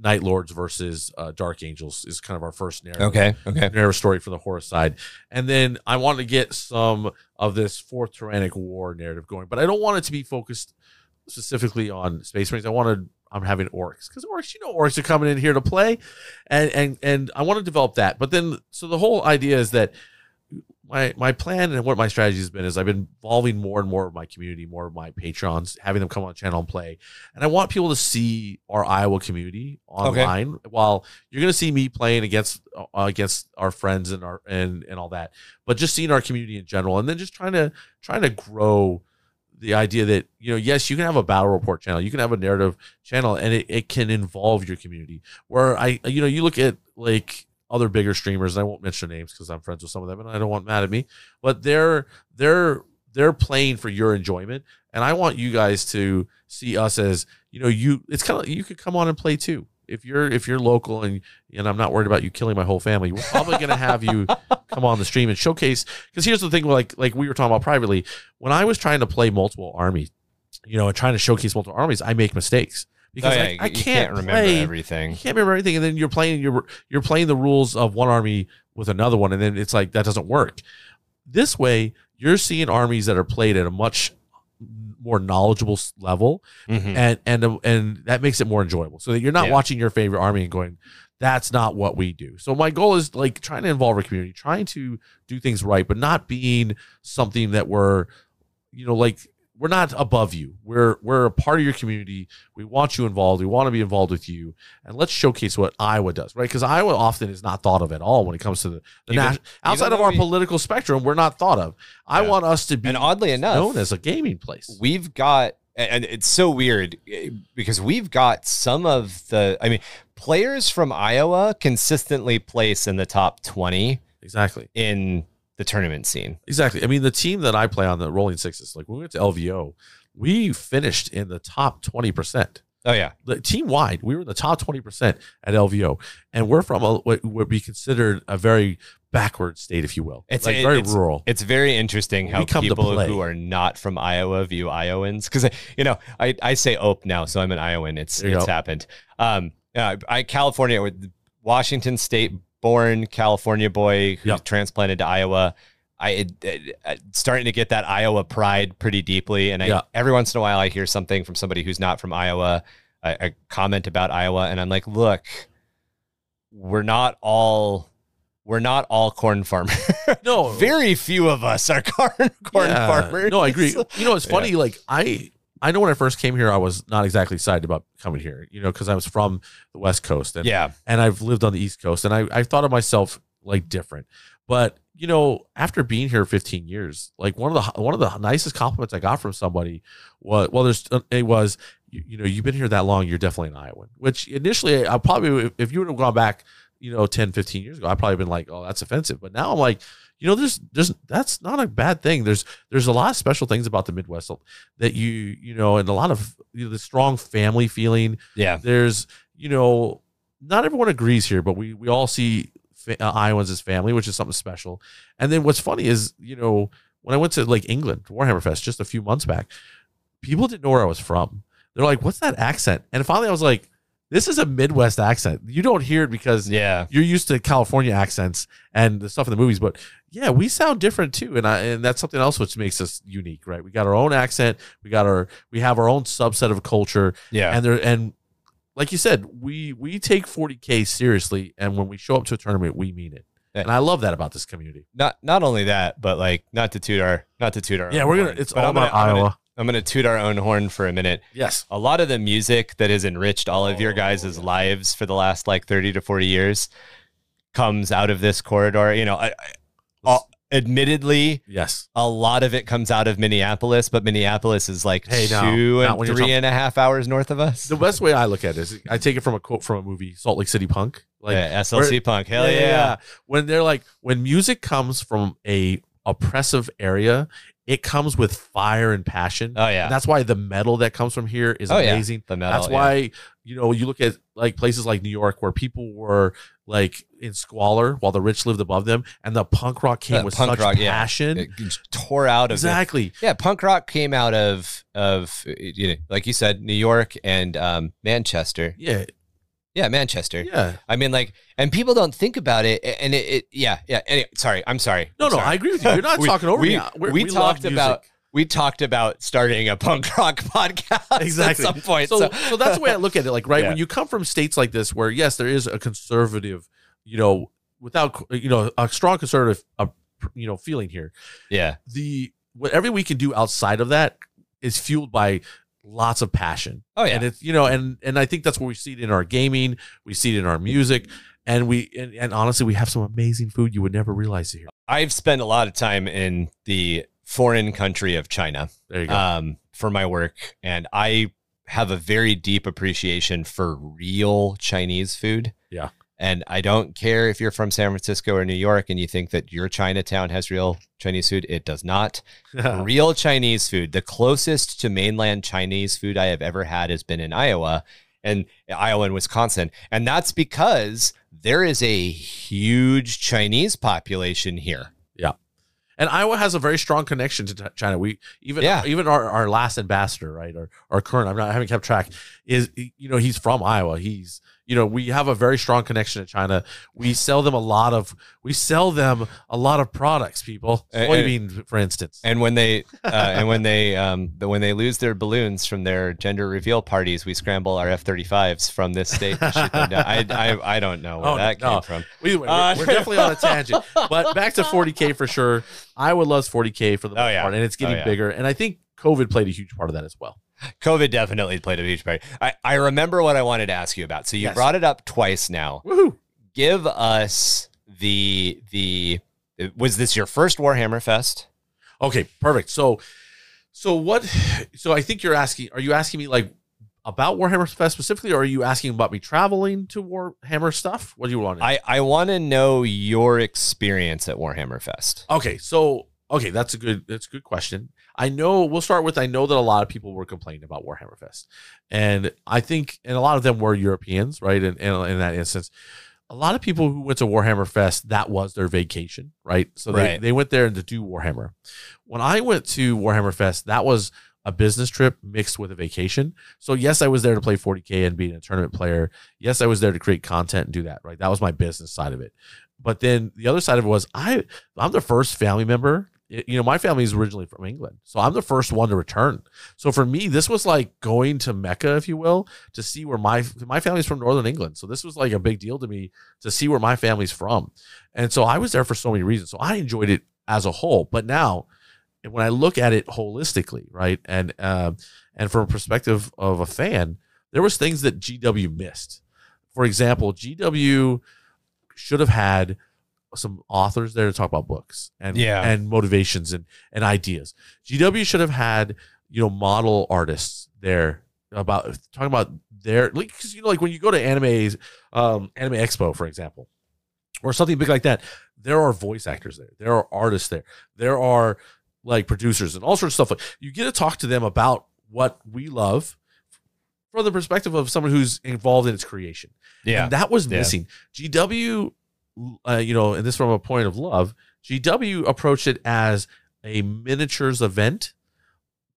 Night Lords versus uh, Dark Angels is kind of our first narrative, okay, okay. narrative story for the horror side. And then I want to get some of this Fourth Tyrannic War narrative going, but I don't want it to be focused specifically on Space Marines. I want to, I'm having Orcs because Orcs, you know, Orcs are coming in here to play, and and and I want to develop that. But then, so the whole idea is that my my plan and what my strategy has been is I've been involving more and more of my community, more of my patrons, having them come on the channel and play. And I want people to see our Iowa community online. Okay. While you're going to see me playing against uh, against our friends and our and and all that, but just seeing our community in general, and then just trying to trying to grow the idea that, you know, yes, you can have a battle report channel, you can have a narrative channel, and it, it can involve your community. Where I, you know, you look at like other bigger streamers, and I won't mention names because I'm friends with some of them and I don't want mad at me, but they're they're they're playing for your enjoyment, and I want you guys to see us as, you know, you it's kind of you could come on and play too. If you're if you're local and and I'm not worried about you killing my whole family, we're probably gonna have you come on the stream and showcase, because here's the thing, like like we were talking about privately, when I was trying to play multiple armies, you know, and trying to showcase multiple armies, I make mistakes. Because oh, yeah. I, I can't, you can't remember play, everything. You can't remember everything, and then you're playing you're you're playing the rules of one army with another one, and then it's like that doesn't work. This way, you're seeing armies that are played at a much more knowledgeable level, mm-hmm. and and and that makes it more enjoyable. So that you're not yeah. watching your favorite army and going, "That's not what we do." So my goal is like trying to involve our community, trying to do things right, but not being something that we're, you know, like. We're not above you. We're we're a part of your community. We want you involved. We want to be involved with you. And let's showcase what Iowa does, right? Because Iowa often is not thought of at all when it comes to the, the national outside of our we, political spectrum. We're not thought of. I yeah. want us to be, and oddly enough, known as a gaming place. We've got, and it's so weird because we've got some of the. I mean, players from Iowa consistently place in the top twenty. Exactly in. The tournament scene. Exactly. I mean, the team that I play on, the Rolling Sixes, like when we went to L V O, we finished in the top twenty percent. Oh, yeah. The team wide, we were in the top twenty percent at L V O. And we're from a, what would be considered a very backward state, if you will. It's like it, very it's, rural. It's very interesting how people who are not from Iowa view Iowans. Because, you know, I, I say O P now, so I'm an Iowan. It's, it's happened. Um, uh, I California, with Washington State, born California boy who yep. transplanted to Iowa. I, I, I starting to get that Iowa pride pretty deeply. And I, yep. every once in a while I hear something from somebody who's not from Iowa, I, I comment about Iowa, and I'm like, look, we're not all, we're not all corn farmers. No, very few of us are corn, corn yeah. farmers. No, I agree. You know, it's funny. Yeah. Like I, I know when I first came here, I was not exactly excited about coming here, you know, because I was from the West Coast, and yeah, and I've lived on the East Coast, and I, I thought of myself like different. But you know, after being here fifteen years, like one of the one of the nicest compliments I got from somebody was, well, there's it was, you, you know, you've been here that long, you're definitely an Iowan. Which initially, I probably, if you would have gone back, you know, ten, fifteen years ago, I'd probably been like, oh, that's offensive. But now I'm like, you know, there's, there's, that's not a bad thing. There's, there's a lot of special things about the Midwest that you, you know, and a lot of, you know, the strong family feeling. Yeah. There's, you know, not everyone agrees here, but we, we all see fa- uh, Iowans as family, which is something special. And then what's funny is, you know, when I went to like England, Warhammer Fest, just a few months back, people didn't know where I was from. They're like, what's that accent? And finally I was like, this is a Midwest accent. You don't hear it because yeah. you're used to California accents and the stuff in the movies, but yeah, we sound different too. And I, and that's something else which makes us unique, right? We got our own accent. We got our, we have our own subset of culture. Yeah. And there, and like you said, we, we take forty K seriously. And when we show up to a tournament, we mean it. Yeah. And I love that about this community. Not not only that, but like not to toot our not to toot our yeah, own we're gonna horn, it's all I'm about gonna, Iowa. I'm gonna, I'm gonna toot our own horn for a minute. Yes. A lot of the music that has enriched all of oh, your guys' lives for the last like thirty to forty years comes out of this corridor. You know, I, I, all, admittedly, yes, a lot of it comes out of Minneapolis, but Minneapolis is like hey, two no, and three talking, and a half hours north of us. The best way I look at it is I take it from a quote from a movie, Salt Lake City Punk. Like yeah, S L C Punk, hell yeah, yeah. yeah. When they're like, when music comes from a oppressive area, it comes with fire and passion. Oh yeah, and that's why the metal that comes from here is oh, amazing. Yeah. The metal, that's why yeah. you know you look at like places like New York where people were like in squalor while the rich lived above them, and the punk rock came yeah, with punk such rock, passion. Yeah. It, it tore out of exactly. It. Yeah, punk rock came out of of you know, like you said, New York and um, Manchester. Yeah. Yeah, Manchester. Yeah. I mean, like, and people don't think about it. And it, it yeah, yeah. Anyway, sorry, I'm sorry. No, I'm no, sorry. I agree with you. You're not we, talking over we, me. We're, we, we talked about we talked about starting a punk rock podcast exactly. at some point. So, so. so that's the way I look at it. Like, right, yeah. when you come from states like this, where yes, there is a conservative, you know, without you know, a strong conservative, uh, you know, feeling here. Yeah. The whatever we can do outside of that is fueled by lots of passion. Oh yeah. And it's, you know, and, and I think that's what we see it in our gaming. We see it in our music, and we, and, and honestly, we have some amazing food you would never realize here. I've spent a lot of time in the foreign country of China there you go. Um, for my work. And I have a very deep appreciation for real Chinese food. Yeah. And I don't care if you're from San Francisco or New York and you think that your Chinatown has real Chinese food. It does not. Real Chinese food. The closest to mainland Chinese food I have ever had has been in Iowa and Iowa and Wisconsin. And that's because there is a huge Chinese population here. Yeah. And Iowa has a very strong connection to China. We even yeah. even our, our last ambassador, right, or our current, I'm not I haven't kept track, is, you know, he's from Iowa. He's, you know, we have a very strong connection to China. We sell them a lot of we sell them a lot of products, people. Soybeans, for instance. And when they uh, and when they um, when they lose their balloons from their gender reveal parties, we scramble our F thirty-fives from this state to shoot them down. I, I I don't know where oh, that no. came from. We, we're, uh, we're definitely on a tangent, but back to forty K for sure. Iowa loves forty K for the most oh, yeah. part, and it's getting oh, yeah. bigger. And I think COVID played a huge part of that as well. COVID definitely played a huge part. I, I remember what I wanted to ask you about. So you yes. brought it up twice now. Woo-hoo. Give us the, the, was this your first Warhammer Fest? Okay, perfect. So, so what, so I think you're asking, are you asking me like about Warhammer Fest specifically, or are you asking about me traveling to Warhammer stuff? What do you want to know? I, I want to know your experience at Warhammer Fest. Okay, so. Okay, that's a good that's a good question. I know we'll start with I know that a lot of people were complaining about Warhammer Fest. And I think and a lot of them were Europeans, right? And in, in, in that instance, a lot of people who went to Warhammer Fest, that was their vacation, right? So they, right. they went there to do Warhammer. When I went to Warhammer Fest, that was a business trip mixed with a vacation. So yes, I was there to play forty K and be a tournament player. Yes, I was there to create content and do that, right? That was my business side of it. But then the other side of it was I I'm the first family member. You know, my family is originally from England, so I'm the first one to return. So for me, this was like going to Mecca, if you will, to see where my my family's from Northern England. So this was like a big deal to me to see where my family's from. And so I was there for so many reasons. So I enjoyed it as a whole. But now when I look at it holistically, right, and, uh, and from a perspective of a fan, there was things that G W missed. For example, G W should have had some authors there to talk about books and yeah. and motivations and, and ideas. G W should have had, you know, model artists there about talking about their, like, cause you know, like when you go to animes, um, Anime Expo, for example, or something big like that, there are voice actors there. There are artists there. There are like producers and all sorts of stuff. You get to talk to them about what we love from the perspective of someone who's involved in its creation. Yeah. And that was missing. Yeah. G W, Uh, you know, and this from a point of love, G W approached it as a miniatures event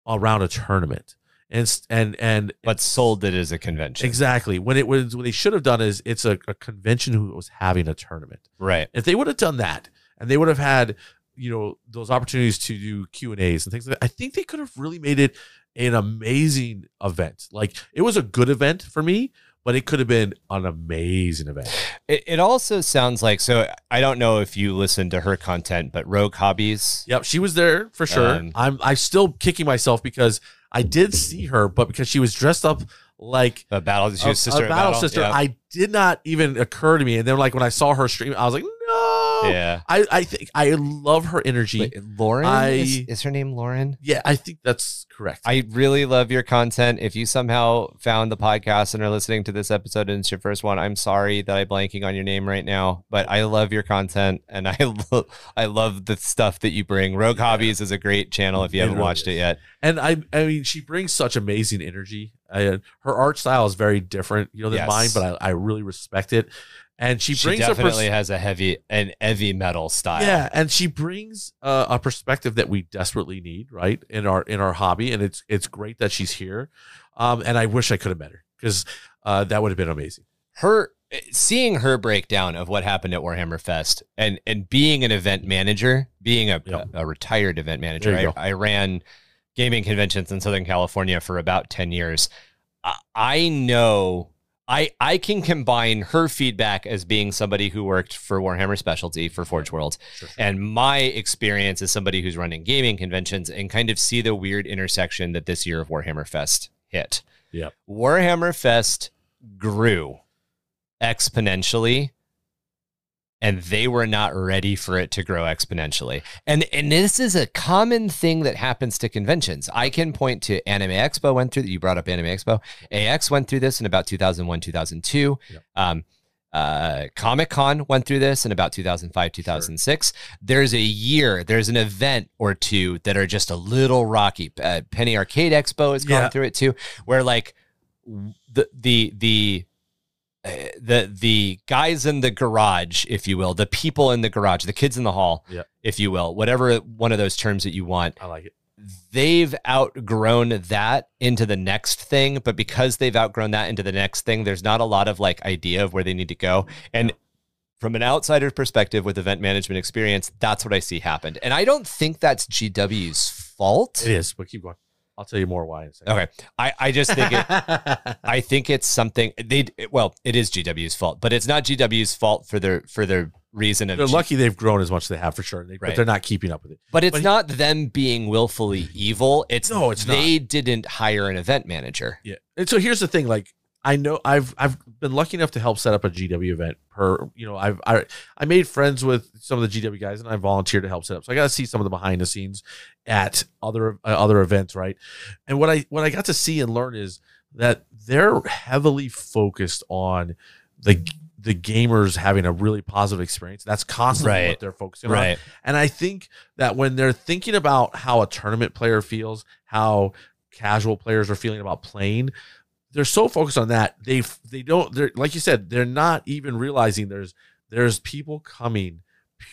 around a tournament, and and and but sold it as a convention. Exactly. When it was, what they should have done is it's a, a convention who was having a tournament. Right. If they would have done that, and they would have had, you know, those opportunities to do Q and A's and things like that, I think they could have really made it an amazing event. Like it was a good event for me, but it could have been an amazing event. It, it also sounds like, so I don't know if you listened to her content, but Rogue Hobbies. Yep, she was there for sure. Um, I'm I'm still kicking myself because I did see her, but because she was dressed up like a battle, she was a, sister, a battle, battle sister, yeah. I did not even occur to me. And then like when I saw her stream, I was like, no, yeah, I I think I love her energy. Wait, Lauren, I, is, is her name Lauren? Yeah, I think that's correct. I really love your content. If you somehow found the podcast and are listening to this episode and it's your first one, I'm sorry that I'm blanking on your name right now, but I love your content and I lo I love the stuff that you bring. Rogue Hobbies is a great channel if you it haven't really watched is. it yet. And I I mean, she brings such amazing energy. I, her art style is very different, you know, than yes. mine, but I, I really respect it. And she, she brings definitely a has a heavy and heavy metal style. Yeah, and she brings uh, a perspective that we desperately need, right, in our in our hobby. And it's it's great that she's here. Um, and I wish I could have met her because uh, that would have been amazing. Her seeing her breakdown of what happened at Warhammer Fest and and being an event manager, being a yep. a, a retired event manager, I, I ran gaming conventions in Southern California for about ten years. I know I, I can combine her feedback as being somebody who worked for Warhammer Specialty for Forge World sure, sure. and my experience as somebody who's running gaming conventions and kind of see the weird intersection that this year of Warhammer Fest hit. Yeah. Warhammer Fest grew exponentially and they were not ready for it to grow exponentially. And and this is a common thing that happens to conventions. I can point to Anime Expo went through that. You brought up Anime Expo. A X went through this in about two thousand one, two thousand two. Yep. Um, uh, Comic-Con went through this in about two thousand five, two thousand six. Sure. There's a year, there's an event or two that are just a little rocky. Uh, Penny Arcade Expo has gone yeah. through it too, where like the, the, the, Uh, the the guys in the garage, if you will, the people in the garage, the kids in the hall, yeah. if you will, whatever one of those terms that you want. I like it. They've outgrown that into the next thing, but because they've outgrown that into the next thing, there's not a lot of like idea of where they need to go. And from an outsider's perspective with event management experience, that's what I see happened. And I don't think that's G W's fault. It is, but keep going. I'll tell you more why in a second. Okay. I, I just think it, I think it's something they well, it is G W's fault, but it's not G W's fault for their for their reason of they're G lucky they've grown as much as they have for sure. They, right. But they're not keeping up with it. But it's but, not them being willfully evil. It's no, it's they not. didn't hire an event manager. Yeah. And so here's the thing, like I know I've I've been lucky enough to help set up a G W event per you know, I've I I made friends with some of the G W guys and I volunteered to help set up. So I got to see some of the behind the scenes at other uh, other events, right? And what I what I got to see and learn is that they're heavily focused on the the gamers having a really positive experience. That's constantly right. what they're focusing right. on. And I think that when they're thinking about how a tournament player feels, how casual players are feeling about playing, they're so focused on that they they don't they're like you said they're not even realizing there's there's people coming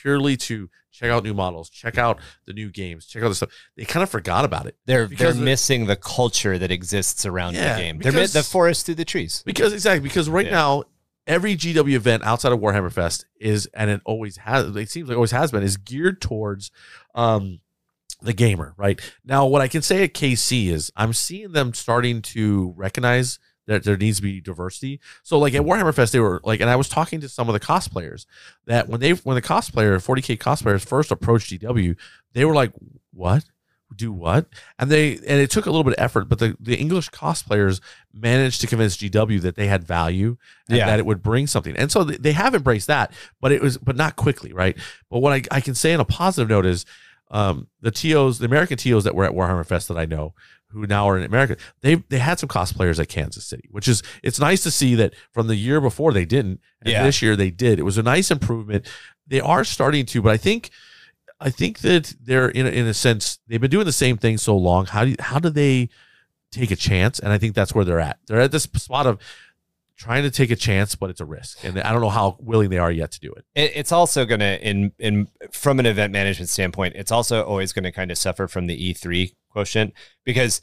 purely to check out new models, check out the new games, check out the stuff. They kind of forgot about it. They're they're missing the culture that exists around yeah, the game. Because, they're the forest through the trees. Because exactly because right yeah. now every G W event outside of Warhammer Fest is and it always has it seems like always has been is geared towards um the gamer, right? Now, what I can say at K C is I'm seeing them starting to recognize that there needs to be diversity. So, like at Warhammer Fest, they were like, and I was talking to some of the cosplayers that when they, when the cosplayer, forty K cosplayers first approached G W, they were like, what? Do what? And they, and it took a little bit of effort, but the, the English cosplayers managed to convince G W that they had value and yeah. that it would bring something. And so they have embraced that, but it was, but not quickly, right? But what I, I can say on a positive note is, Um, the T Os, the American T Os that were at Warhammer Fest that I know, who now are in America, they they had some cosplayers at Kansas City, which is it's nice to see that from the year before they didn't, and yeah. this year they did. It was a nice improvement. They are starting to, but I think I think that they're in a, in a sense they've been doing the same thing so long. How do you, how do they take a chance? And I think that's where they're at. They're at this spot of trying to take a chance, but it's a risk. And I don't know how willing they are yet to do it. It's also going to, in in from an event management standpoint, it's also always going to kind of suffer from the E three quotient because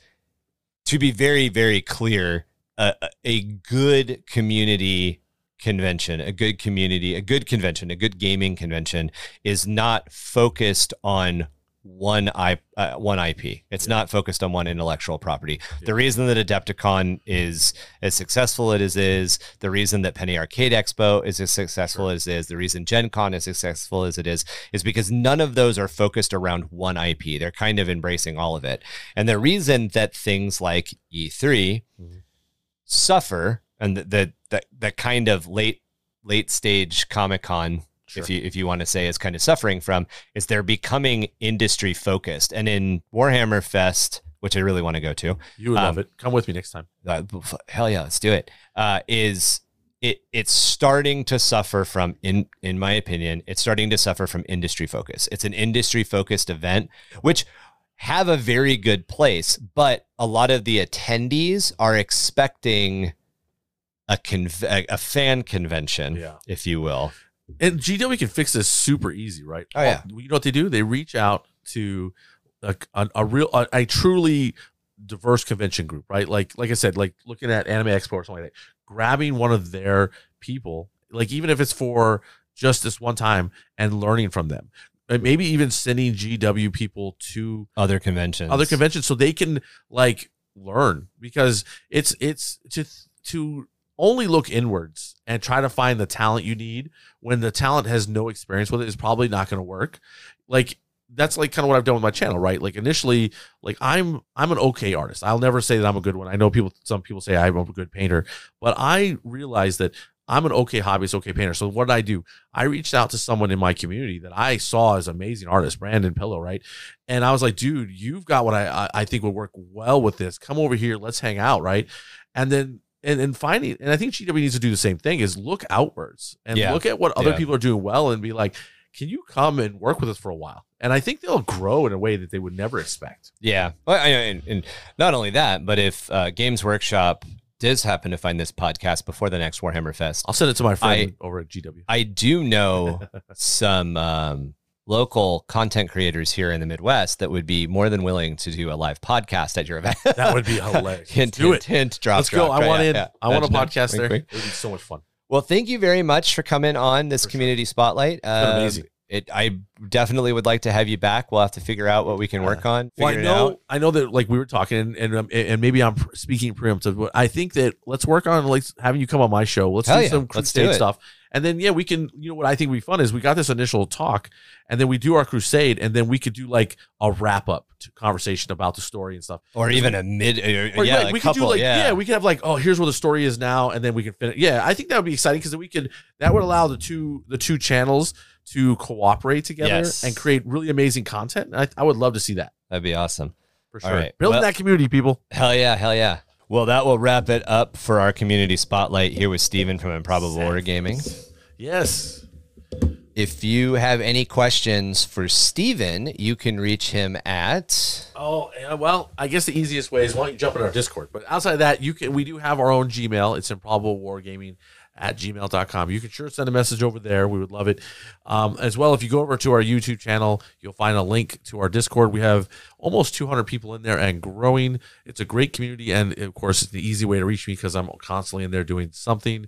to be very, very clear, uh, a good community convention, a good community, a good convention, a good gaming convention is not focused on one I uh, one I P. It's yeah. not focused on one intellectual property. Yeah. The reason that Adepticon is as successful as it is, the reason that Penny Arcade Expo is as successful sure. as it is, the reason Gen Con is successful as it is, is because none of those are focused around one I P. They're kind of embracing all of it. And the reason that things like E three mm-hmm. suffer, and the, the, the, the kind of late late stage Comic-Con, Sure. if you if you want to say is kind of suffering from, is they're becoming industry focused. And in Warhammer Fest, which I really want to go to, you would um, love it. Come with me next time. Uh, hell yeah, let's do it. Uh, is it it's starting to suffer from in in my opinion, it's starting to suffer from industry focus. It's an industry focused event, which have a very good place, but a lot of the attendees are expecting a conv a fan convention, yeah. if you will. And G W can fix this super easy, right? Oh yeah. You know what they do? They reach out to a, a, a real, a, a truly diverse convention group, right? Like, like I said, like looking at Anime Expo or something like that, grabbing one of their people, like even if it's for just this one time, and learning from them. And maybe even sending G W people to other conventions, other conventions, so they can like learn, because it's it's to to. only look inwards and try to find the talent you need when the talent has no experience with it is probably not going to work. Like that's like kind of what I've done with my channel, right? Like initially, like I'm, I'm an okay artist. I'll never say that I'm a good one. I know people, some people say I'm a good painter, but I realized that I'm an okay hobbyist, okay painter. So what did I do? I reached out to someone in my community that I saw as amazing artist, Brandon Pillow, right? And I was like, dude, you've got what I, I think would work well with this. Come over here. Let's hang out. Right. And then, And, and finding, and I think G W needs to do the same thing, is look outwards and yeah. look at what other yeah. people are doing well and be like, can you come and work with us for a while? And I think they'll grow in a way that they would never expect. Yeah. Well, I, and, and not only that, but if uh, Games Workshop does happen to find this podcast before the next Warhammer Fest, I'll send it to my friend I, over at G W. I do know some um, local content creators here in the Midwest that would be more than willing to do a live podcast at your event. That would be hilarious. hint, do hint, it. Hint, drop, Let's drop, go. I right? want in. Yeah. I want a podcast there. Quick. It would be so much fun. Well, thank you very much for coming on this for community sure. spotlight. Um, amazing. It, I definitely would like to have you back. We'll have to figure out what we can work on. Well, I know, out. I know that like we were talking, and and, um, and maybe I'm speaking preemptive, but I think that let's work on like having you come on my show. Let's Hell do yeah. some crusade stuff, and then yeah, we can. You know what I think would be fun is we got this initial talk, and then we do our crusade, and then we could do like a wrap up conversation about the story and stuff, or even a mid. Or, or, yeah, like, we couple, could do like yeah. yeah, we could have like oh here's where the story is now, and then we can finish. Yeah, I think that would be exciting because we could that would allow the two the two channels to cooperate together yes. and create really amazing content. I, I would love to see that. That'd be awesome. For sure. All right. Building well, that community, people. Hell yeah, hell yeah. Well, that will wrap it up for our community spotlight here with Stephen from Improbable Wargaming. Yes. If you have any questions for Stephen, you can reach him at... Oh, well, I guess the easiest way is why don't you jump in our Discord. But outside of that, you can. we do have our own Gmail. It's Improbable Wargaming at gmail dot com. You can sure send a message over there. We would love it. Um, as well, if you go over to our YouTube channel, you'll find a link to our Discord. We have almost two hundred people in there and growing. It's a great community. And of course, it's the easy way to reach me because I'm constantly in there doing something.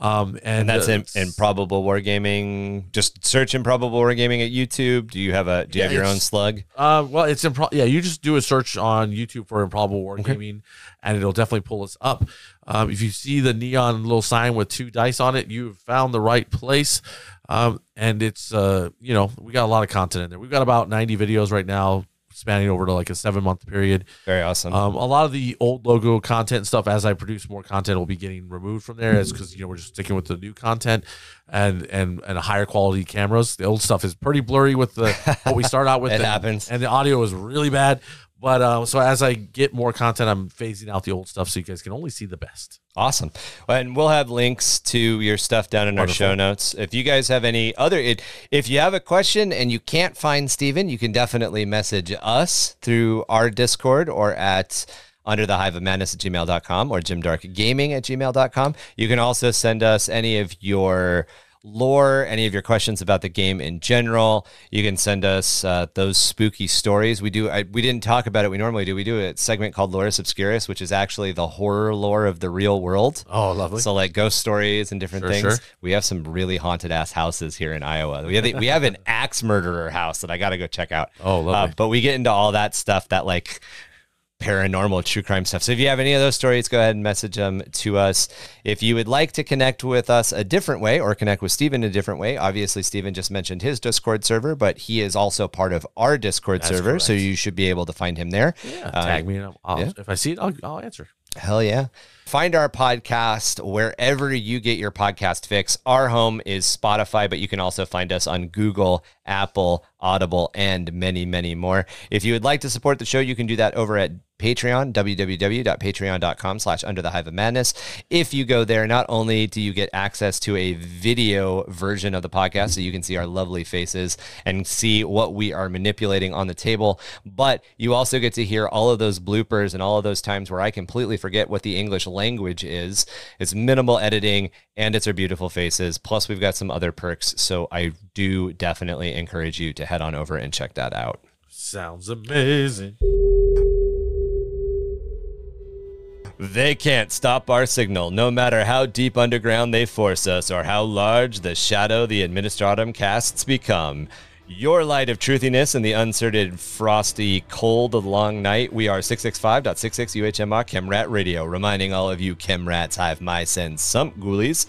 Um, and, and that's uh, in, Improbable Wargaming. Just search Improbable Wargaming at YouTube. Do you have a, do you yeah, have your own slug? Uh, well, it's impro yeah, you just do a search on YouTube for Improbable Wargaming okay. and it'll definitely pull us up. Um, if you see the neon little sign with two dice on it, you've found the right place. Um, and it's, uh, you know, we got a lot of content in there. We've got about ninety videos right now, spanning over to like a seven month period. Very awesome. Um, a lot of the old logo content and stuff, as I produce more content, will be getting removed from there. It's because, you know, we're just sticking with the new content and, and, and higher quality cameras. The old stuff is pretty blurry with the, what we start out with. it and, happens. And the audio is really bad. But uh, so as I get more content, I'm phasing out the old stuff so you guys can only see the best. Awesome. And we'll have links to your stuff down in Wonderful. our show notes. If you guys have any other, it, if you have a question and you can't find Stephen, you can definitely message us through our Discord or at under the hive of madness at gmail dot com or jimdarkgaming at gmail dot com. You can also send us any of your lore, any of your questions about the game in general, you can send us uh, those spooky stories. We do. I, we didn't talk about it. We normally do. We do a segment called Loris Obscurus, which is actually the horror lore of the real world. Oh, lovely. So like ghost stories and different sure, things. Sure. We have some really haunted ass houses here in Iowa. We have, the, we have an axe murderer house that I got to go check out. Oh, lovely. Uh, but we get into all that stuff, that like paranormal true crime stuff. So if you have any of those stories, go ahead and message them to us. If you would like to connect with us a different way or connect with Stephen a different way, obviously Stephen just mentioned his Discord server, but he is also part of our Discord That's server. Correct. So you should be able to find him there. Yeah, uh, tag me. And I'll, yeah. If I see it, I'll, I'll answer. Hell yeah. Find our podcast wherever you get your podcast fix. Our home is Spotify, but you can also find us on Google, Apple, Audible, and many, many more. If you would like to support the show, you can do that over at Patreon, www.patreon.com slash under the hive of madness. If you go there, not only do you get access to a video version of the podcast, so you can see our lovely faces and see what we are manipulating on the table, but you also get to hear all of those bloopers and all of those times where I completely forget what the English language is. It's minimal editing and it's our beautiful faces. Plus we've got some other perks. So I do definitely encourage you to head on over and check that out. Sounds amazing. They can't stop our signal, no matter how deep underground they force us or how large the shadow the Administratum casts become. Your light of truthiness in the uncertain, frosty, cold of the long night. We are six six five point six six U H M R Chemrat Radio, reminding all of you Chemrats, Hive Mice, and Sump Ghoulies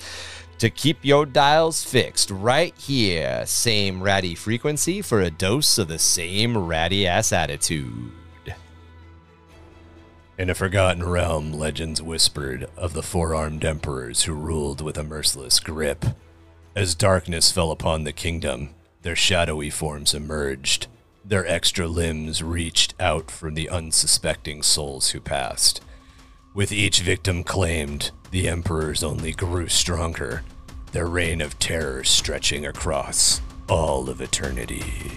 to keep your dials fixed right here. Same ratty frequency for a dose of the same ratty-ass attitude. In a forgotten realm, legends whispered of the four-armed emperors who ruled with a merciless grip. As darkness fell upon the kingdom, their shadowy forms emerged. Their extra limbs reached out from the unsuspecting souls who passed. With each victim claimed, the emperors only grew stronger, their reign of terror stretching across all of eternity.